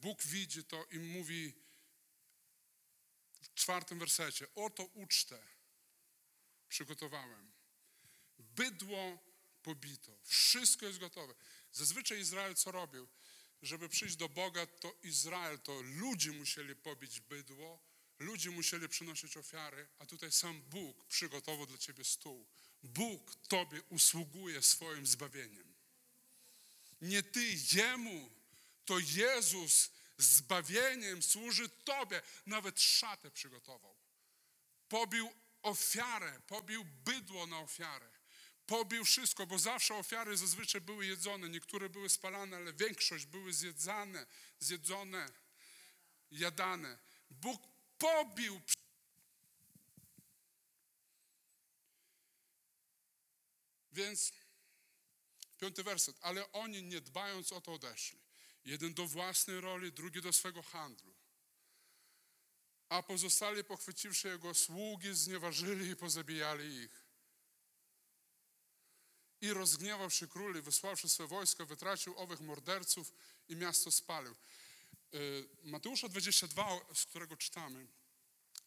Bóg widzi to i mówi w 4 wersecie, oto ucztę przygotowałem. Bydło pobito. Wszystko jest gotowe. Zazwyczaj Izrael co robił? Żeby przyjść do Boga, to Izrael, to ludzie musieli pobić bydło, ludzie musieli przynosić ofiary, a tutaj sam Bóg przygotował dla ciebie stół. Bóg tobie usługuje swoim zbawieniem. Nie ty Jemu, to Jezus zbawieniem służy tobie. Nawet szatę przygotował. Pobił ofiarę, pobił bydło na ofiarę. Pobił wszystko, bo zawsze ofiary zazwyczaj były jedzone. Niektóre były spalane, ale większość były zjedzone, jadane. Bóg pobił. Więc 5 werset. Ale oni nie dbając o to odeszli. Jeden do własnej roli, drugi do swego handlu. A pozostali pochwyciwszy jego sługi, znieważyli i pozabijali ich. I rozgniewał się król i wysławszy swe wojsko, wytracił owych morderców i miasto spalił. Mateusza 22, z którego czytamy,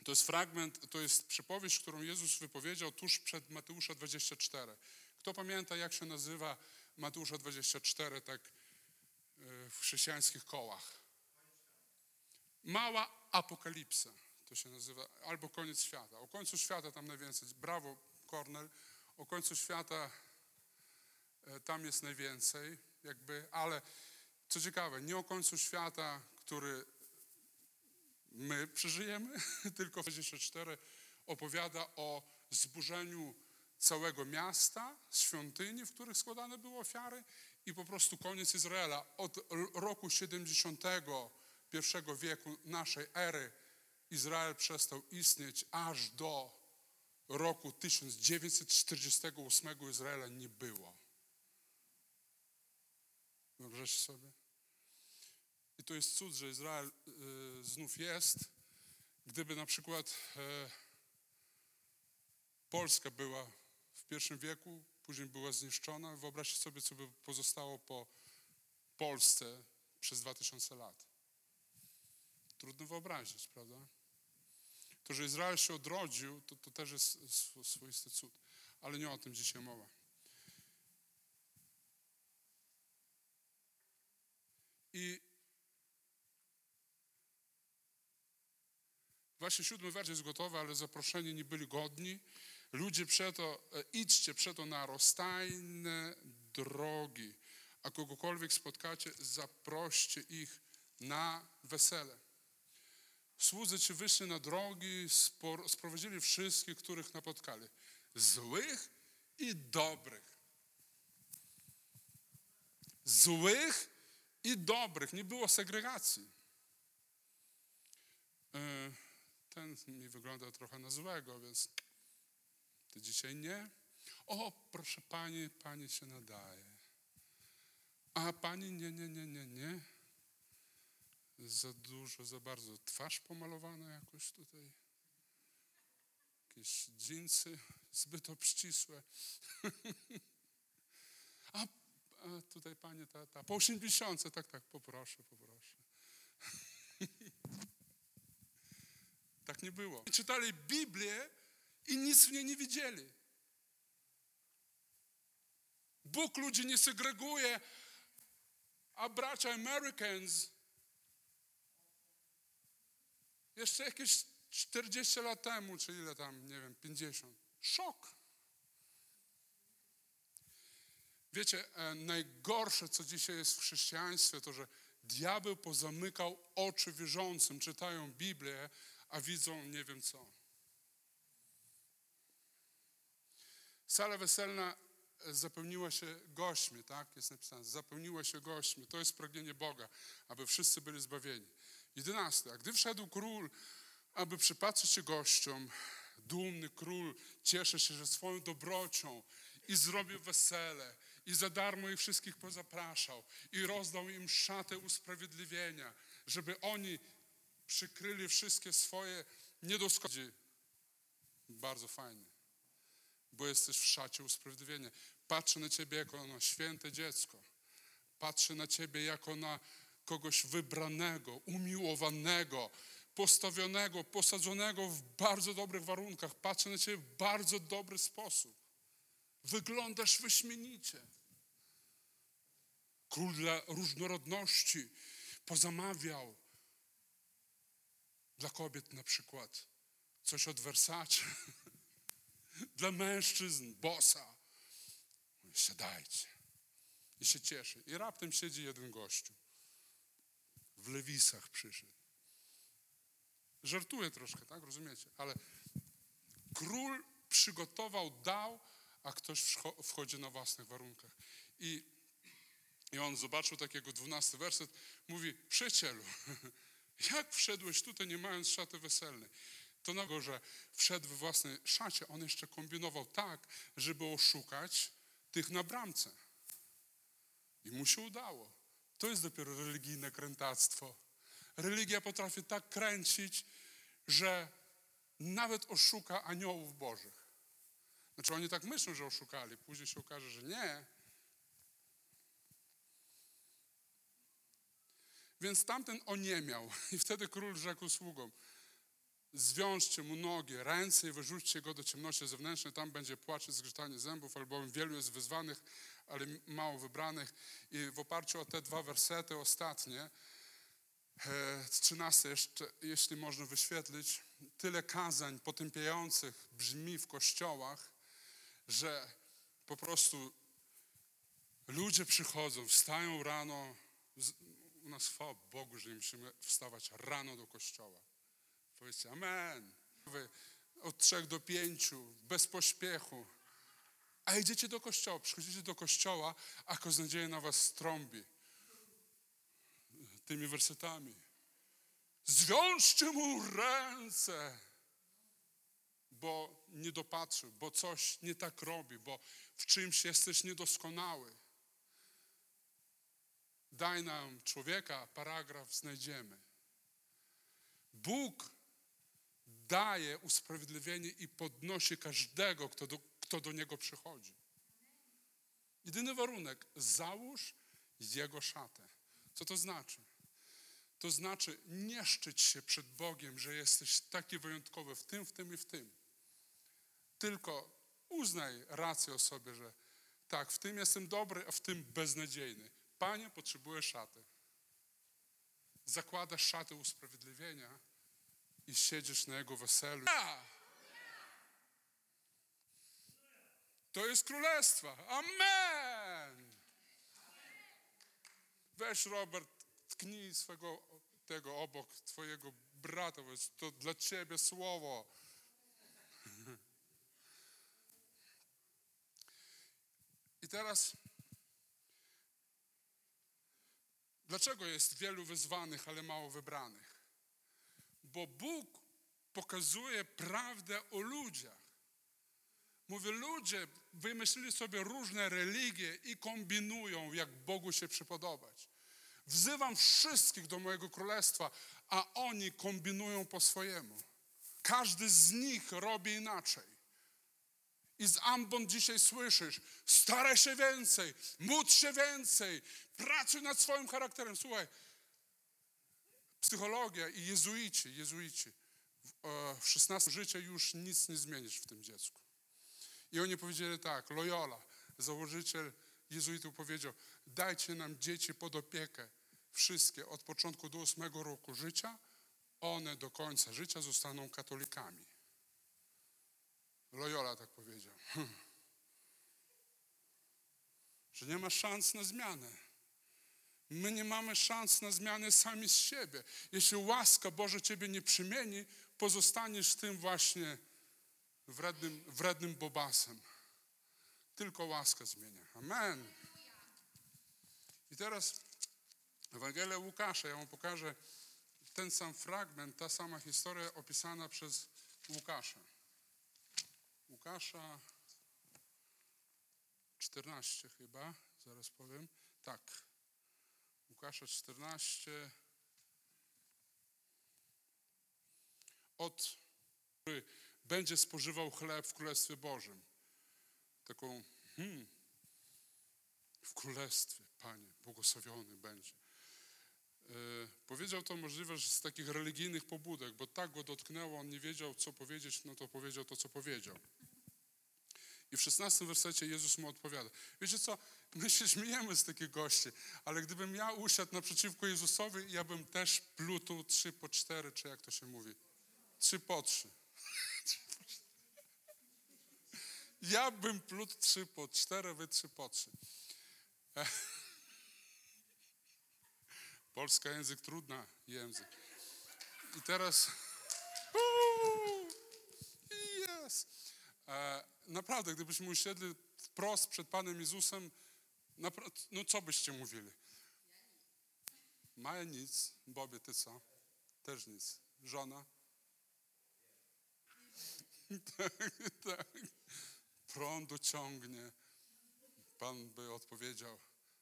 to jest fragment, to jest przypowieść, którą Jezus wypowiedział tuż przed Mateusza 24, Kto pamięta, jak się nazywa Mateusza 24, tak w chrześcijańskich kołach? Mała apokalipsa to się nazywa, albo koniec świata. O końcu świata tam najwięcej. Brawo, Kornel. O końcu świata tam jest najwięcej, jakby, ale co ciekawe, nie o końcu świata, który my przeżyjemy, tylko 24 opowiada o zburzeniu całego miasta, świątyni, w których składane były ofiary i po prostu koniec Izraela. Od roku 71 wieku naszej ery Izrael przestał istnieć, aż do roku 1948 Izraela nie było. Wyobraźcie sobie. I to jest cud, że Izrael znów jest. Gdyby na przykład Polska była w I wieku, później była zniszczona, wyobraźcie sobie, co by pozostało po Polsce przez 2000 lat. Trudno wyobrazić, prawda? To, że Izrael się odrodził, to też jest swoisty cud. Ale nie o tym dzisiaj mowa. I właśnie 7 wers jest gotowy, ale zaproszeni nie byli godni. Ludzie przeto, idźcie przeto na rozstajne drogi, a kogokolwiek spotkacie, zaproście ich na wesele. Słudzy ci wyszli na drogi, sprowadzili wszystkich, których napotkali. Złych i dobrych. Złych i dobrych. Nie było segregacji. Ten mi wygląda trochę na złego, więc ty dzisiaj nie. O, proszę pani, pani się nadaje. A pani nie. Za dużo, za bardzo. Twarz pomalowana jakoś tutaj. Jakieś dżinsy zbyt obścisłe. A tutaj panie ta. Po 80, tak, poproszę. Tak nie było. Czytali Biblię i nic w niej nie widzieli. Bóg ludzi nie segreguje, a bracia Americans jeszcze jakieś 40 lat temu, czy ile tam, nie wiem, 50. Szok. Wiecie, najgorsze, co dzisiaj jest w chrześcijaństwie, to, że diabeł pozamykał oczy wierzącym. Czytają Biblię, a widzą nie wiem co. Sala weselna zapełniła się gośćmi, tak? Jest napisane, zapełniła się gośćmi. To jest pragnienie Boga, aby wszyscy byli zbawieni. 11. A gdy wszedł król, aby przypatrzyć się gościom, dumny król cieszy się, że swoją dobrocią i zrobił wesele i za darmo ich wszystkich pozapraszał i rozdał im szatę usprawiedliwienia, żeby oni przykryli wszystkie swoje niedoskonałości. Bardzo fajnie, bo jesteś w szacie usprawiedliwienia. Patrzy na ciebie jako na święte dziecko. Patrzy na ciebie jako na kogoś wybranego, umiłowanego, postawionego, posadzonego w bardzo dobrych warunkach. Patrzy na ciebie w bardzo dobry sposób. Wyglądasz wyśmienicie. Król dla różnorodności pozamawiał dla kobiet na przykład coś od Versace, dla mężczyzn Bossa. Siadajcie. I się cieszy. I raptem siedzi jeden gościu. W lewisach przyszedł. Żartuję troszkę, tak? Rozumiecie? Ale król przygotował, dał, a ktoś wchodzi na własnych warunkach. I on zobaczył takiego 12 werset. Mówi, przyjacielu, jak wszedłeś tutaj, nie mając szaty weselnej? To na to, że wszedł we własnej szacie, on jeszcze kombinował tak, żeby oszukać tych na bramce. I mu się udało. To jest dopiero religijne krętactwo. Religia potrafi tak kręcić, że nawet oszuka aniołów bożych. Znaczy oni tak myślą, że oszukali. Później się okaże, że nie. Więc tamten oniemiał. I wtedy król rzekł sługom, zwiążcie mu nogi, ręce i wyrzućcie go do ciemności zewnętrznej, tam będzie płacz i zgrzytanie zębów, albowiem wielu jest wyzwanych, ale mało wybranych. I w oparciu o te dwa wersety ostatnie, z 13 jeszcze, jeśli można wyświetlić, tyle kazań potępiających brzmi w kościołach, że po prostu ludzie przychodzą, wstają rano, u nas chwała Bogu, że nie musimy wstawać rano do kościoła. Powiedzcie amen. Od 3 do 5, bez pośpiechu. A idziecie do kościoła, przychodzicie do kościoła, a kaznodzieja na was trąbi tymi wersetami. Zwiążcie mu ręce, bo nie dopatrzył, bo coś nie tak robi, bo w czymś jesteś niedoskonały. Daj nam człowieka, paragraf znajdziemy. Bóg daje usprawiedliwienie i podnosi każdego, kto do Niego przychodzi. Jedyny warunek, załóż Jego szatę. Co to znaczy? To znaczy nie szczyć się przed Bogiem, że jesteś taki wyjątkowy w tym. Tylko uznaj rację o sobie, że tak, w tym jestem dobry, a w tym beznadziejny. Panie, potrzebuję szaty. Zakładasz szatę usprawiedliwienia i siedzisz na Jego weselu. To jest królestwa. Amen! Weź, Robert, tknij swego tego obok twojego brata, bo to dla ciebie słowo. I teraz, dlaczego jest wielu wyzwanych, ale mało wybranych? Bo Bóg pokazuje prawdę o ludziach. Mówię, ludzie wymyślili sobie różne religie i kombinują, jak Bogu się przypodobać. Wzywam wszystkich do mojego królestwa, a oni kombinują po swojemu. Każdy z nich robi inaczej. I z ambon dzisiaj słyszysz, staraj się więcej, módl się więcej, pracuj nad swoim charakterem. Słuchaj, psychologia i jezuici, w 16 życiu już nic nie zmienisz w tym dziecku. I oni powiedzieli tak, Loyola, założyciel jezuitów powiedział, dajcie nam dzieci pod opiekę, wszystkie od początku do 8 roku życia, one do końca życia zostaną katolikami. Loyola tak powiedział, że nie ma szans na zmianę. My nie mamy szans na zmianę sami z siebie. Jeśli łaska Boże ciebie nie przemieni, pozostaniesz tym właśnie wrednym bobasem. Tylko łaska zmienia. Amen. I teraz Ewangelia Łukasza. Ja wam pokażę ten sam fragment, ta sama historia opisana przez Łukasza. Łukasza 14 chyba, zaraz powiem. Tak, Łukasza 14 od który będzie spożywał chleb w Królestwie Bożym. Taką w Królestwie, Panie, błogosławiony będzie. Powiedział to możliwe, że z takich religijnych pobudek, bo tak go dotknęło, on nie wiedział, co powiedzieć, no to powiedział to, co powiedział. I w 16 wersecie Jezus mu odpowiada. Wiecie co, my się śmiejemy z takich gości, ale gdybym ja usiadł naprzeciwko Jezusowi, ja bym też pluł 3 po 4, czy jak to się mówi? 3 po 3. Ja bym pluł 3 po 4, wy 3 po 3. Polska język, trudna język. I teraz... Yes. Naprawdę, gdybyśmy usiedli wprost przed Panem Jezusem, no co byście mówili? Maja nic, Bobie, ty co? Też nic. Żona? Tak. Prądu ciągnie. Pan by odpowiedział,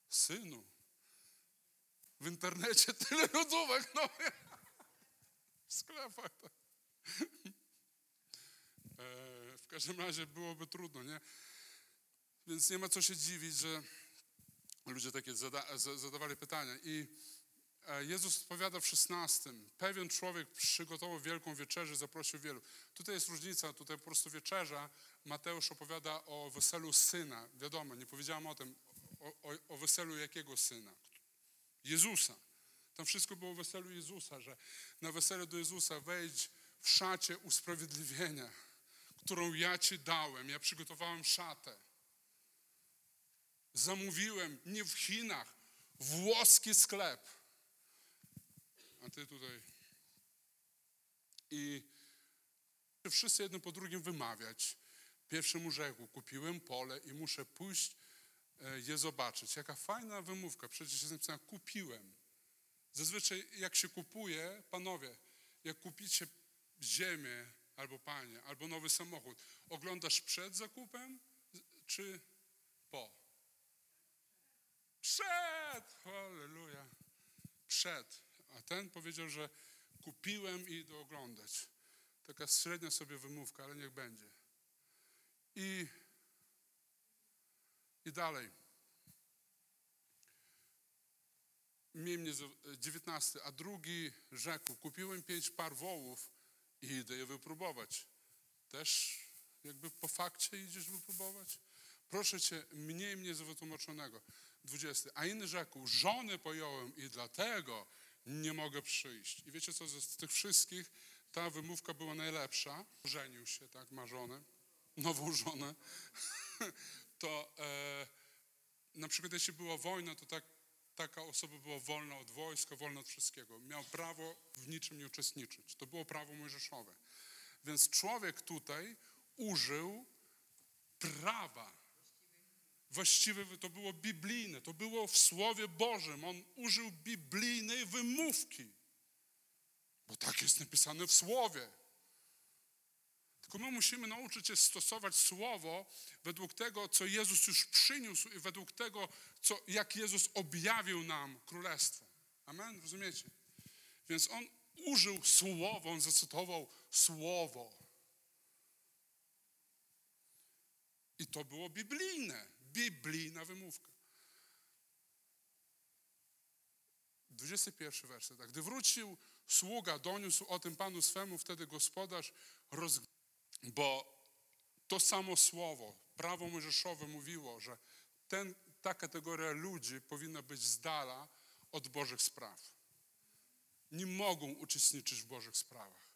synu, w internecie tyle lodówek, no. W sklepach. Tak. W każdym razie byłoby trudno, nie? Więc nie ma co się dziwić, że ludzie takie zadawali pytania. I Jezus odpowiada w 16. Pewien człowiek przygotował wielką wieczerzę, zaprosił wielu. Tutaj jest różnica, tutaj po prostu wieczerza. Mateusz opowiada o weselu syna. Wiadomo, nie powiedziałam o tym, o weselu jakiego syna? Jezusa. Tam wszystko było o weselu Jezusa, że na wesele do Jezusa wejdź w szacie usprawiedliwienia, którą ja ci dałem. Ja przygotowałem szatę. Zamówiłem, nie w Chinach, włoski sklep. A ty tutaj. I wszyscy jedno po drugim wymawiać. Pierwszemu rzekł, kupiłem pole i muszę pójść je zobaczyć. Jaka fajna wymówka, przecież jest napisane kupiłem. Zazwyczaj jak się kupuje, panowie, jak kupicie ziemię albo panie, albo nowy samochód, oglądasz przed zakupem czy po? Przed! Halleluja. Przed. A ten powiedział, że kupiłem i idę oglądać. Taka średnia sobie wymówka, ale niech będzie. I dalej. Miej mnie 19. A drugi rzekł, kupiłem 5 par wołów i idę je wypróbować. Też jakby po fakcie idziesz wypróbować? Proszę cię, mniej mnie wytłumaczonego. 20. A inny rzekł, żonę pojąłem i dlatego nie mogę przyjść. I wiecie co, z tych wszystkich ta wymówka była najlepsza. Żenił się, tak, ma żonę, nową żonę. To na przykład jeśli była wojna, to taka osoba była wolna od wojska, wolna od wszystkiego. Miał prawo w niczym nie uczestniczyć. To było prawo mojżeszowe. Więc człowiek tutaj użył prawa. Właściwie to było biblijne, to było w Słowie Bożym. On użył biblijnej wymówki, bo tak jest napisane w Słowie. Tylko my musimy nauczyć się stosować Słowo według tego, co Jezus już przyniósł i według tego, jak Jezus objawił nam Królestwo. Amen? Rozumiecie? Więc on użył Słowa, on zacytował Słowo. I to było biblijne. Biblijna wymówka. 21 werset. A gdy wrócił sługa, doniósł o tym panu swemu, wtedy gospodarz bo to samo słowo, prawo mojżeszowe mówiło, że ta kategoria ludzi powinna być z dala od Bożych spraw. Nie mogą uczestniczyć w Bożych sprawach.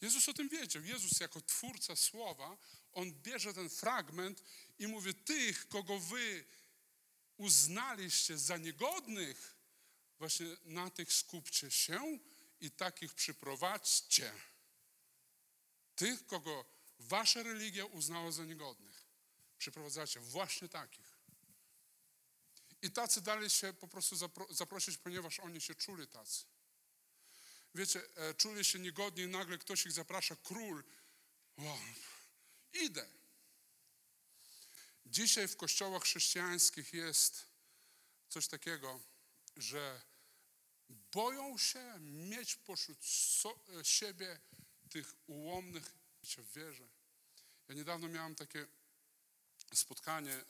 Jezus o tym wiedział. Jezus jako twórca słowa, on bierze ten fragment i mówi, tych, kogo wy uznaliście za niegodnych, właśnie na tych skupcie się i takich przyprowadźcie. Tych, kogo wasza religia uznała za niegodnych, przyprowadzacie właśnie takich. I tacy dali się po prostu zaprosić, ponieważ oni się czuli tacy. Wiecie, czuli się niegodnie i nagle ktoś ich zaprasza, król. Wow, idę. Dzisiaj w kościołach chrześcijańskich jest coś takiego, że boją się mieć pośród siebie tych ułomnych w wierze. Ja niedawno miałem takie spotkanie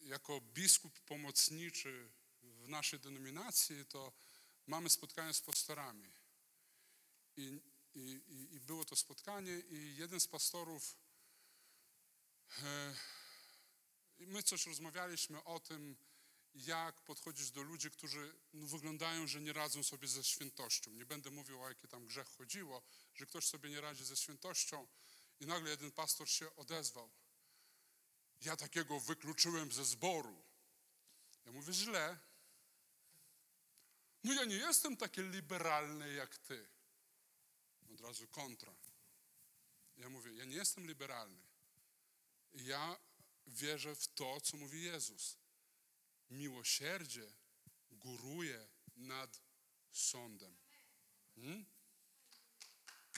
jako biskup pomocniczy w naszej denominacji, to mamy spotkanie z pastorami. I było to spotkanie i jeden z pastorów, my coś rozmawialiśmy o tym, jak podchodzić do ludzi, którzy wyglądają, że nie radzą sobie ze świętością. Nie będę mówił, o jaki tam grzech chodziło, że ktoś sobie nie radzi ze świętością. I nagle jeden pastor się odezwał. Ja takiego wykluczyłem ze zboru. Ja mówię, źle. No ja nie jestem taki liberalny jak ty. Od razu kontra. Ja mówię, ja nie jestem liberalny. Ja wierzę w to, co mówi Jezus. Miłosierdzie góruje nad sądem.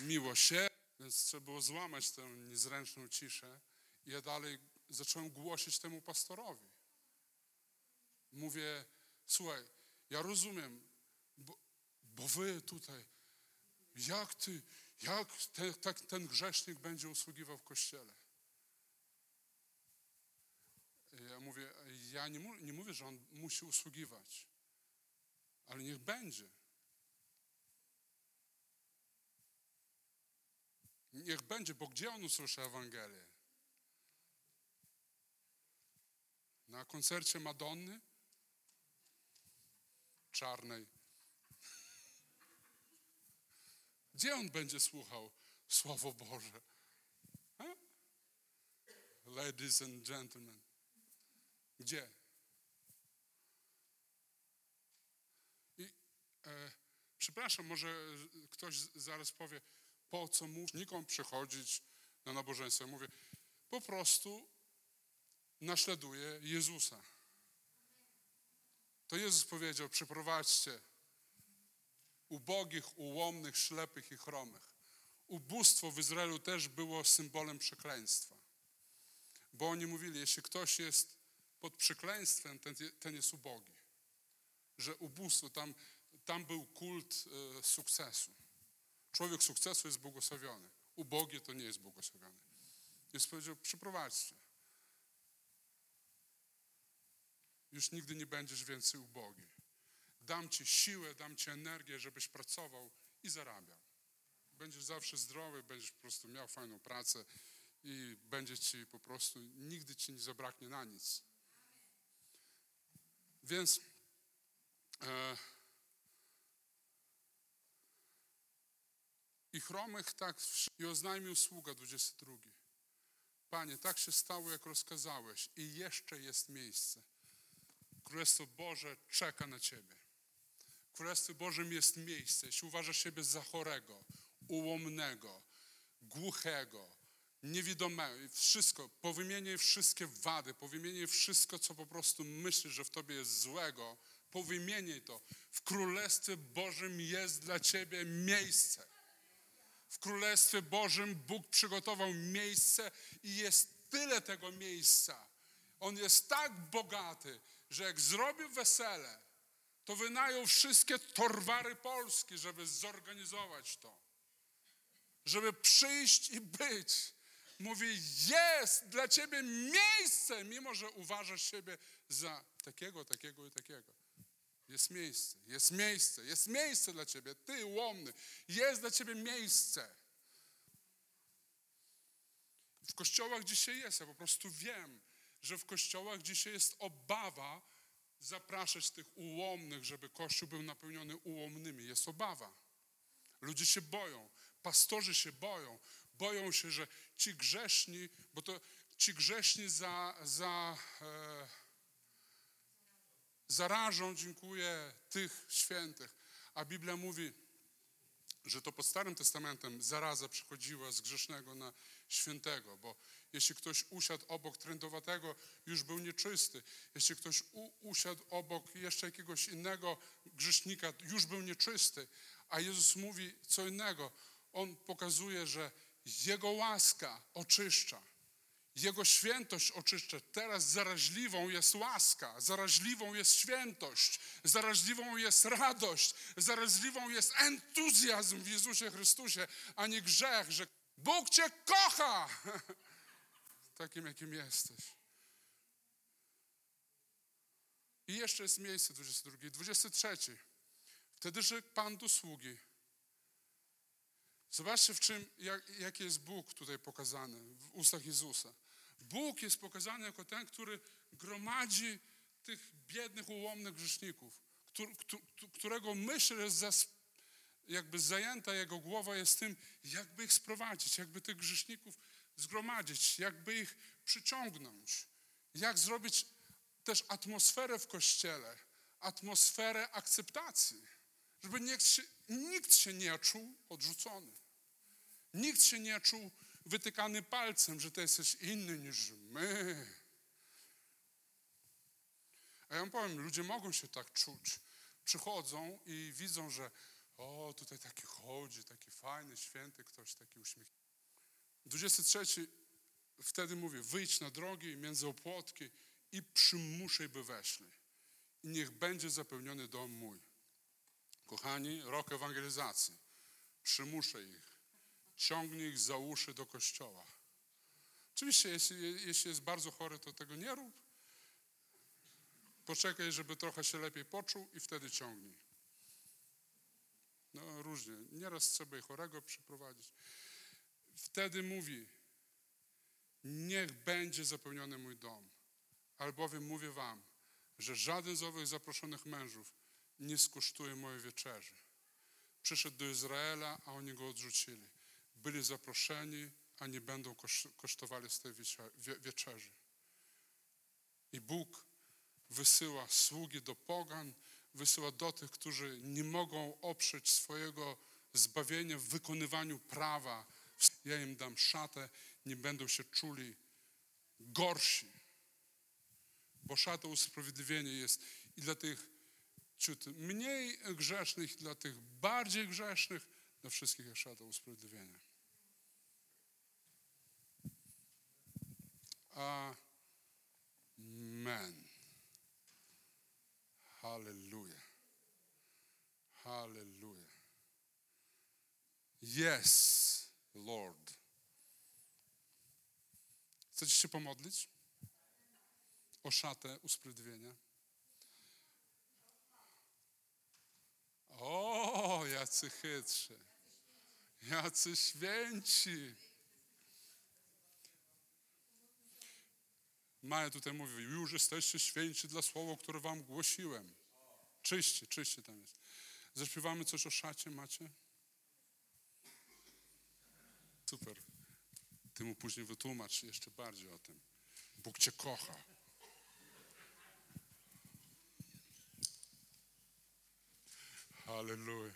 Miłosierdzie. Więc trzeba było złamać tę niezręczną ciszę. I ja dalej zacząłem głosić temu pastorowi. Mówię, słuchaj, ja rozumiem, bo wy tutaj, jak ten grzesznik będzie usługiwał w kościele? Ja mówię, ja nie mówię, że on musi usługiwać. ale niech będzie. Niech będzie, bo gdzie on usłyszy Ewangelię? Na koncercie Madonny? Czarnej. Gdzie on będzie słuchał Słowo Boże? Ha? Ladies and gentlemen. Gdzie? Przepraszam, może ktoś zaraz powie, po co musznikom przychodzić na nabożeństwo? Ja mówię, po prostu naśladuję Jezusa. To Jezus powiedział, przyprowadźcie ubogich, ułomnych, ślepych i chromych. Ubóstwo w Izraelu też było symbolem przekleństwa. Bo oni mówili, jeśli ktoś jest pod przekleństwem, ten jest ubogi. Że ubóstwo, tam był kult sukcesu. Człowiek sukcesu jest błogosławiony. Ubogie to nie jest błogosławiony. Jezus powiedział, przyprowadźcie. Już nigdy nie będziesz więcej ubogi. Dam ci siłę, dam ci energię, żebyś pracował i zarabiał. Będziesz zawsze zdrowy, będziesz po prostu miał fajną pracę i będzie ci po prostu, nigdy ci nie zabraknie na nic. Więc i chromych tak i oznajmił sługa 22. Panie, tak się stało, jak rozkazałeś i jeszcze jest miejsce. Królestwo Boże czeka na Ciebie. W Królestwie Bożym jest miejsce. Jeśli uważasz siebie za chorego, ułomnego, głuchego, niewidomego, wszystko, powymieniaj wszystkie wady, powymieniaj wszystko, co po prostu myślisz, że w Tobie jest złego, powymieniaj to. W Królestwie Bożym jest dla Ciebie miejsce. W Królestwie Bożym Bóg przygotował miejsce i jest tyle tego miejsca. On jest tak bogaty, że jak zrobił wesele, to wynajął wszystkie torwary Polski, żeby zorganizować to. Żeby przyjść i być. Mówi, jest dla ciebie miejsce, mimo że uważasz siebie za takiego, takiego i takiego. Jest miejsce, jest miejsce, jest miejsce dla ciebie. Ty, łomny, jest dla ciebie miejsce. W kościołach dzisiaj jest, ja po prostu wiem, że w kościołach dzisiaj jest obawa zapraszać tych ułomnych, żeby kościół był napełniony ułomnymi. Jest obawa. Ludzie się boją, pastorzy się boją. Boją się, że ci grzeszni, bo to ci grzeszni zarażą, dziękuję, tych świętych. A Biblia mówi, że to pod Starym Testamentem zaraza przychodziła z grzesznego na świętego, bo jeśli ktoś usiadł obok trędowatego, już był nieczysty. Jeśli ktoś usiadł obok jeszcze jakiegoś innego grzesznika, już był nieczysty. A Jezus mówi co innego. On pokazuje, że Jego łaska oczyszcza. Jego świętość oczyszcza. Teraz zaraźliwą jest łaska, zaraźliwą jest świętość, zaraźliwą jest radość, zaraźliwą jest entuzjazm w Jezusie Chrystusie, a nie grzech, że Bóg Cię kocha! Takim, jakim jesteś. I jeszcze jest miejsce 22. 23. Wtedy rzekł Pan do sługi. Zobaczcie, w czym, jaki jest Bóg tutaj pokazany w ustach Jezusa. Bóg jest pokazany jako ten, który gromadzi tych biednych, ułomnych grzeszników, którego myśl jest jakby zajęta, jego głowa jest tym, jakby ich sprowadzić, jakby tych grzeszników zgromadzić, jakby ich przyciągnąć, jak zrobić też atmosferę w kościele, atmosferę akceptacji, żeby nikt się nie czuł odrzucony, nikt się nie czuł wytykany palcem, że ty jesteś inny niż my. A ja wam powiem, ludzie mogą się tak czuć. Przychodzą i widzą, że o, tutaj taki chodzi, taki fajny, święty ktoś, taki uśmiechnięty. 23 wtedy mówi, wyjdź na drogi między opłotki i przymuszaj, by weszli. I niech będzie zapełniony dom mój. Kochani, rok ewangelizacji. Przymuszę ich. Ciągnij ich za uszy do kościoła. Oczywiście, jeśli jest bardzo chory, to tego nie rób. Poczekaj, żeby trochę się lepiej poczuł i wtedy ciągnij. No różnie, nieraz trzeba i chorego przyprowadzić. Wtedy mówi, niech będzie zapełniony mój dom, albowiem mówię wam, że żaden z owych zaproszonych mężów nie skosztuje mojej wieczerzy. Przyszedł do Izraela, a oni go odrzucili. Byli zaproszeni, a nie będą kosztowali z tej wieczerzy. I Bóg wysyła sługi do pogan, wysyła do tych, którzy nie mogą oprzeć swojego zbawienia w wykonywaniu prawa. Ja im dam szatę, nie będą się czuli gorsi. Bo szata usprawiedliwienia jest i dla tych ciut mniej grzesznych, dla tych bardziej grzesznych, dla wszystkich jest szata usprawiedliwienia. Amen. Halleluja. Halleluja. Yes, Lord. Chcecie się pomodlić o szatę usprawiedliwienia? O, jacy chytrzy. Jacy święci. Maja tutaj mówi, już jesteście święci dla słowa, które wam głosiłem. Czyście, czyście tam jest. Zaśpiewamy coś o szacie, macie? Super. Ty mu później wytłumacz jeszcze bardziej o tym. Bóg cię kocha. Halleluja.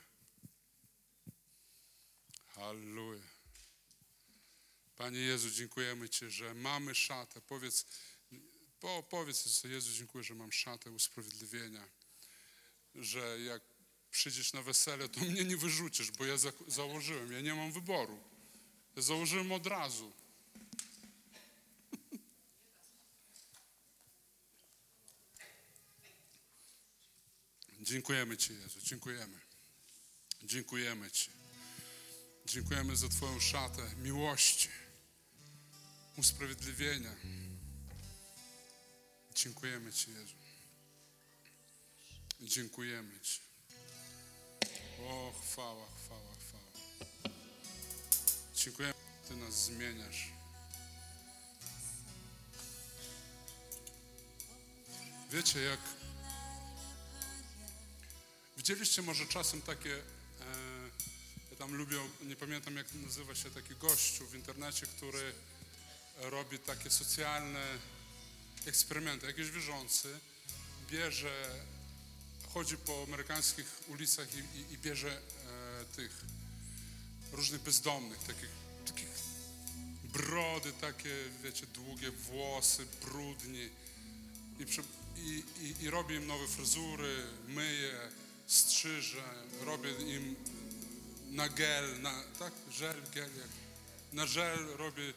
Halleluja. Panie Jezu, dziękujemy Ci, że mamy szatę. Powiedz Jezu, dziękuję, że mam szatę usprawiedliwienia, że jak przyjdziesz na wesele, to mnie nie wyrzucisz, bo ja założyłem, ja nie mam wyboru. Ja założyłem od razu. Dziękujemy Ci, Jezu, dziękujemy. Dziękujemy Ci. Dziękujemy za Twoją szatę miłości, usprawiedliwienia. Dziękujemy Ci, Jezu. Dziękujemy Ci. O, chwała, chwała, chwała. Dziękujemy, Ty nas zmieniasz. Wiecie, jak... Widzieliście może czasem takie... ja tam lubię, nie pamiętam jak nazywa się taki gościu w internecie, który robi takie socjalne eksperymenty. Jakiś wierzący bierze, chodzi po amerykańskich ulicach i bierze tych różnych bezdomnych, takich brody, takie wiecie, długie włosy, brudni i robi im nowe fryzury, myje, strzyże, robię im na gel, na żel robię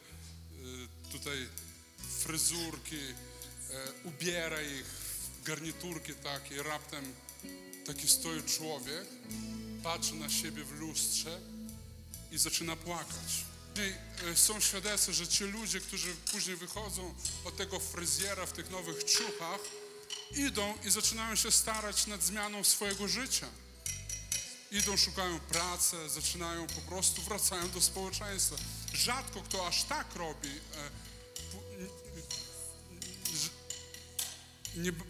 tutaj fryzurki, ubiera ich w garniturki takie, raptem taki stoi człowiek, patrzy na siebie w lustrze i zaczyna płakać. Są świadectwa, że ci ludzie, którzy później wychodzą od tego fryzjera w tych nowych ciuchach, idą i zaczynają się starać nad zmianą swojego życia. Idą, szukają pracy, zaczynają po prostu, wracają do społeczeństwa. Rzadko kto aż tak robi.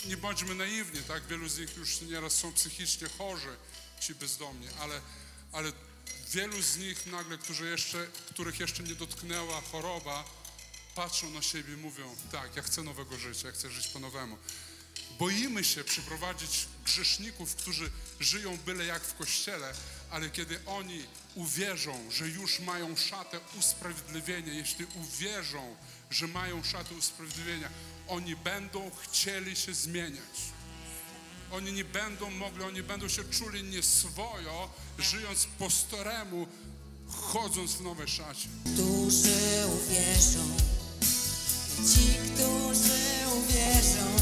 Nie bądźmy naiwni, tak? Wielu z nich już nieraz są psychicznie chorzy, ci bezdomni, ale wielu z nich nagle, których jeszcze nie dotknęła choroba, patrzą na siebie i mówią, tak, ja chcę nowego życia, ja chcę żyć po nowemu. Boimy się przyprowadzić grzeszników, którzy żyją byle jak w kościele, ale kiedy oni uwierzą, że już mają szatę usprawiedliwienia, jeśli uwierzą, że mają szatę usprawiedliwienia, oni będą chcieli się zmieniać. Oni nie będą mogli, oni będą się czuli nieswojo, żyjąc po staremu, chodząc w nowej szacie. Którzy uwierzą, ci, którzy uwierzą,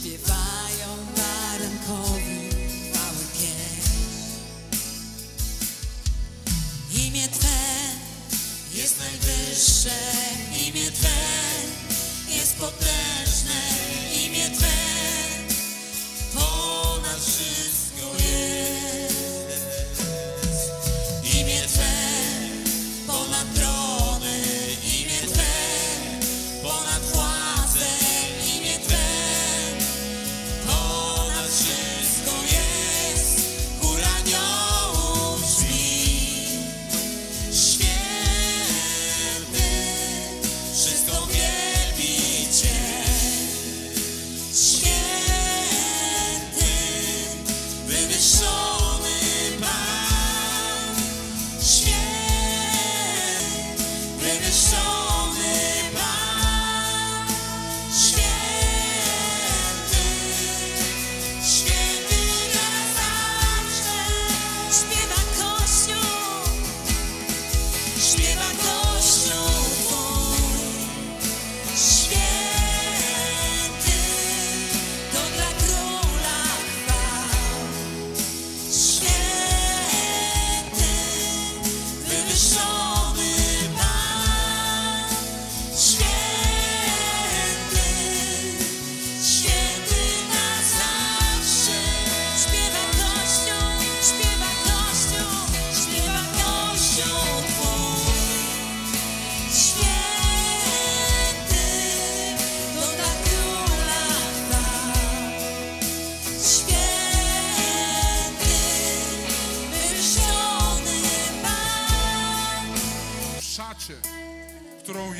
śpiewają barankowi chwały pieśń. Imię Twe jest najwyższe, imię Twe jest potężne, imię Twe ponad wszystko jest.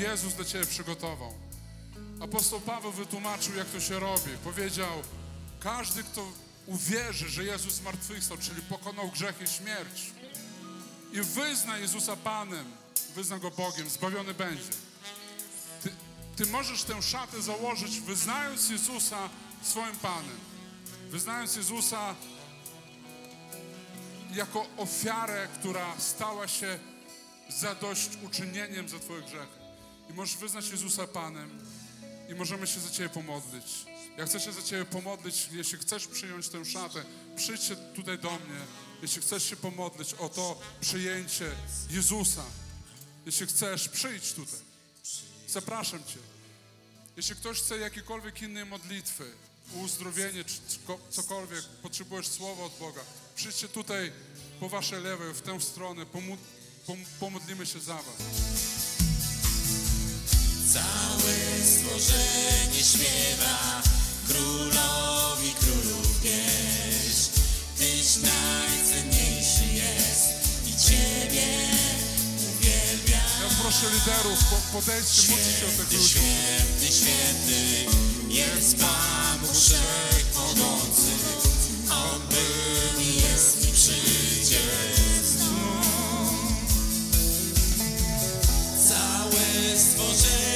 Jezus dla Ciebie przygotował. Apostoł Paweł wytłumaczył, jak to się robi. Powiedział, każdy, kto uwierzy, że Jezus zmartwychwstał, czyli pokonał grzech i śmierć i wyzna Jezusa Panem, wyzna Go Bogiem, zbawiony będzie. Ty możesz tę szatę założyć, wyznając Jezusa swoim Panem. Wyznając Jezusa jako ofiarę, która stała się zadośćuczynieniem za Twoje grzechy. I możesz wyznać Jezusa Panem i możemy się za Ciebie pomodlić. Ja chcę się za Ciebie pomodlić, jeśli chcesz przyjąć tę szatę, przyjdź tutaj do mnie. Jeśli chcesz się pomodlić o to przyjęcie Jezusa, jeśli chcesz, przyjdź tutaj. Zapraszam Cię. Jeśli ktoś chce jakiejkolwiek innej modlitwy, uzdrowienie czy cokolwiek, potrzebujesz słowa od Boga, przyjdźcie tutaj po Waszej lewej, w tę stronę, pomodlimy się za Was. Całe stworzenie śpiewa Królowi Królów pieśń. Tyś najcenniejszy jest i Ciebie uwielbiam. Ja proszę liderów, podejdźcie, módlcie się o tych ludzi. Święty, święty jest Pan Bóg Wszechmogący. On był i jest i przyjdzie znów. Całe stworzenie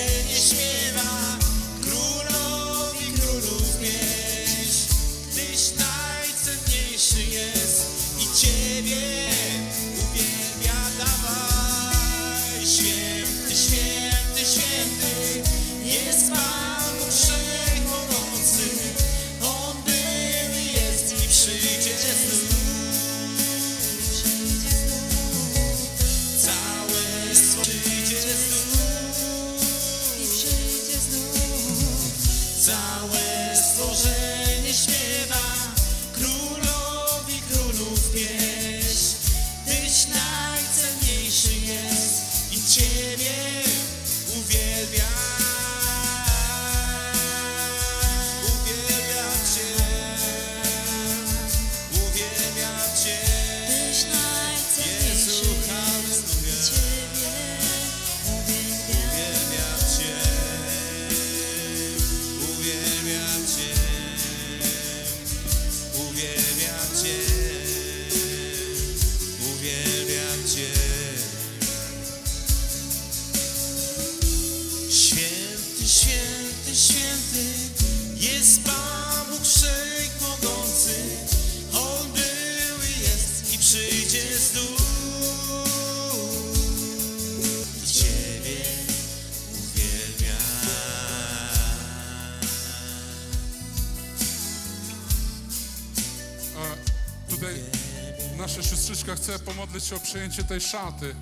chcę pomodlić się o przyjęcie tej szaty,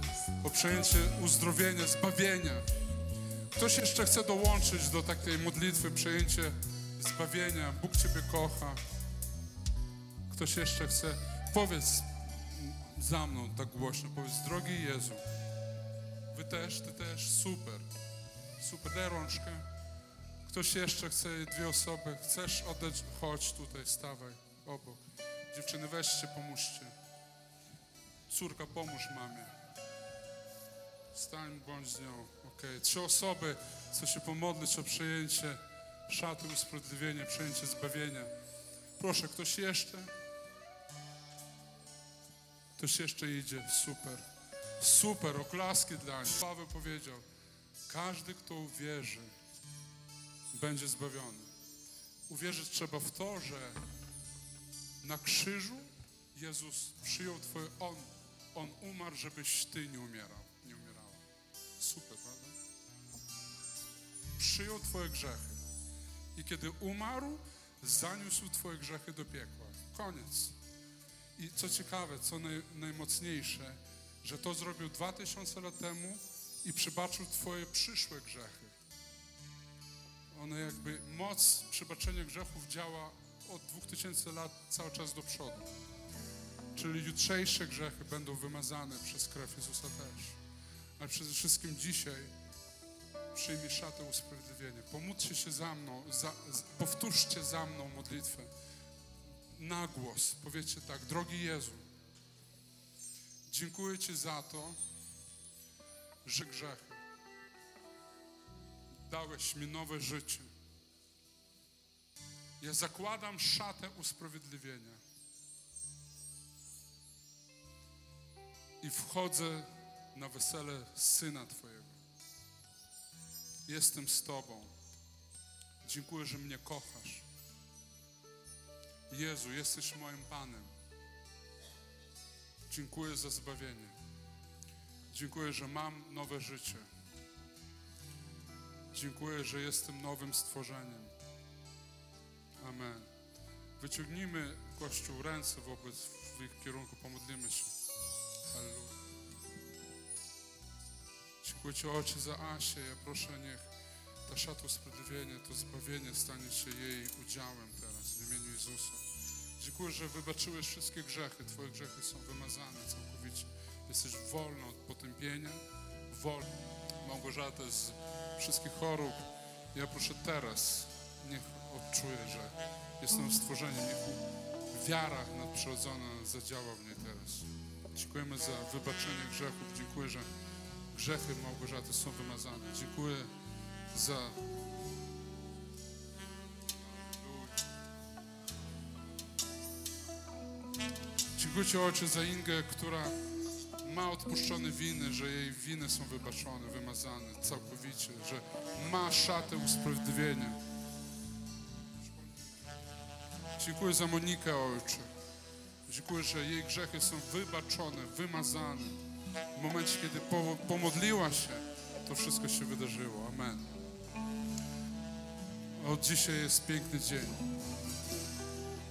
o przyjęcie uzdrowienia, zbawienia. Ktoś jeszcze chce dołączyć do takiej modlitwy, przyjęcie zbawienia. Bóg Ciebie kocha. Ktoś jeszcze chce? Powiedz za mną tak głośno, powiedz, drogi Jezu, Wy też, Ty też, super. Super, daj rączkę. Ktoś jeszcze chce? Dwie osoby. Chcesz oddać? Chodź tutaj, stawaj obok. Dziewczyny, weźcie, pomóżcie. Córka, pomóż mamie. Stań, bądź z nią. Okay. 3 osoby chcą się pomodlić o przyjęcie szaty usprawiedliwienia, przyjęcie zbawienia. Proszę, ktoś jeszcze? Ktoś jeszcze idzie? Super. Super, oklaski dla nich. Paweł powiedział, Każdy, kto uwierzy, będzie zbawiony. Uwierzyć trzeba w to, że na krzyżu Jezus przyjął Twoje... On umarł, żebyś Ty nie umierała. Super, prawda? Przyjął Twoje grzechy. I kiedy umarł, zaniósł Twoje grzechy do piekła. Koniec. I co ciekawe, co najmocniejsze, że to zrobił 2000 lat temu i przebaczył Twoje przyszłe grzechy. One jakby, moc przebaczenia grzechów działa od 2000 lat cały czas do przodu. Czyli jutrzejsze grzechy będą wymazane przez krew Jezusa też. Ale przede wszystkim dzisiaj przyjmij szatę usprawiedliwienia. Pomódlcie się za mną, powtórzcie za mną modlitwę. Na głos. Powiedzcie tak: drogi Jezu, dziękuję Ci za to, że grzechy dałeś mi nowe życie. Ja zakładam szatę usprawiedliwienia i wchodzę na wesele Syna Twojego. Jestem z Tobą. Dziękuję, że mnie kochasz. Jezu, jesteś moim Panem. Dziękuję za zbawienie. Dziękuję, że mam nowe życie. Dziękuję, że jestem nowym stworzeniem. Amen. Wyciągnijmy, Kościół, ręce w ich kierunku, pomodlimy się. Halleluja. Dziękuję Ci, Ojcze, za Asię. Ja proszę, niech ta szata usprawiedliwienia, to zbawienie stanie się jej udziałem teraz w imieniu Jezusa. Dziękuję, że wybaczyłeś wszystkie grzechy. Twoje grzechy są wymazane całkowicie. Jesteś wolny od potępienia. Wolny. Małgorzata z wszystkich chorób. Ja proszę teraz, niech odczuję, że jestem stworzeniem. Niech wiara nadprzyrodzona zadziała w niej teraz. Dziękujemy za wybaczenie grzechów. Dziękuję, że grzechy Małgorzaty są wymazane. Dziękuję za... Dziękuję Ci, Ojcze, za Ingę, która ma odpuszczone winy, że jej winy są wybaczone, wymazane całkowicie, że ma szatę usprawiedliwienia. Dziękuję za Monikę, Ojcze. Dziękuję, że jej grzechy są wybaczone, wymazane. W momencie, kiedy pomodliła się, to wszystko się wydarzyło. Amen. Od dzisiaj jest piękny dzień.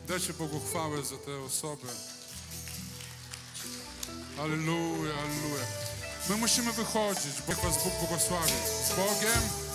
Dajcie Bogu chwałę za te osoby. Alleluja, alleluja. My musimy wychodzić, bo Was Bóg błogosławi. Z Bogiem.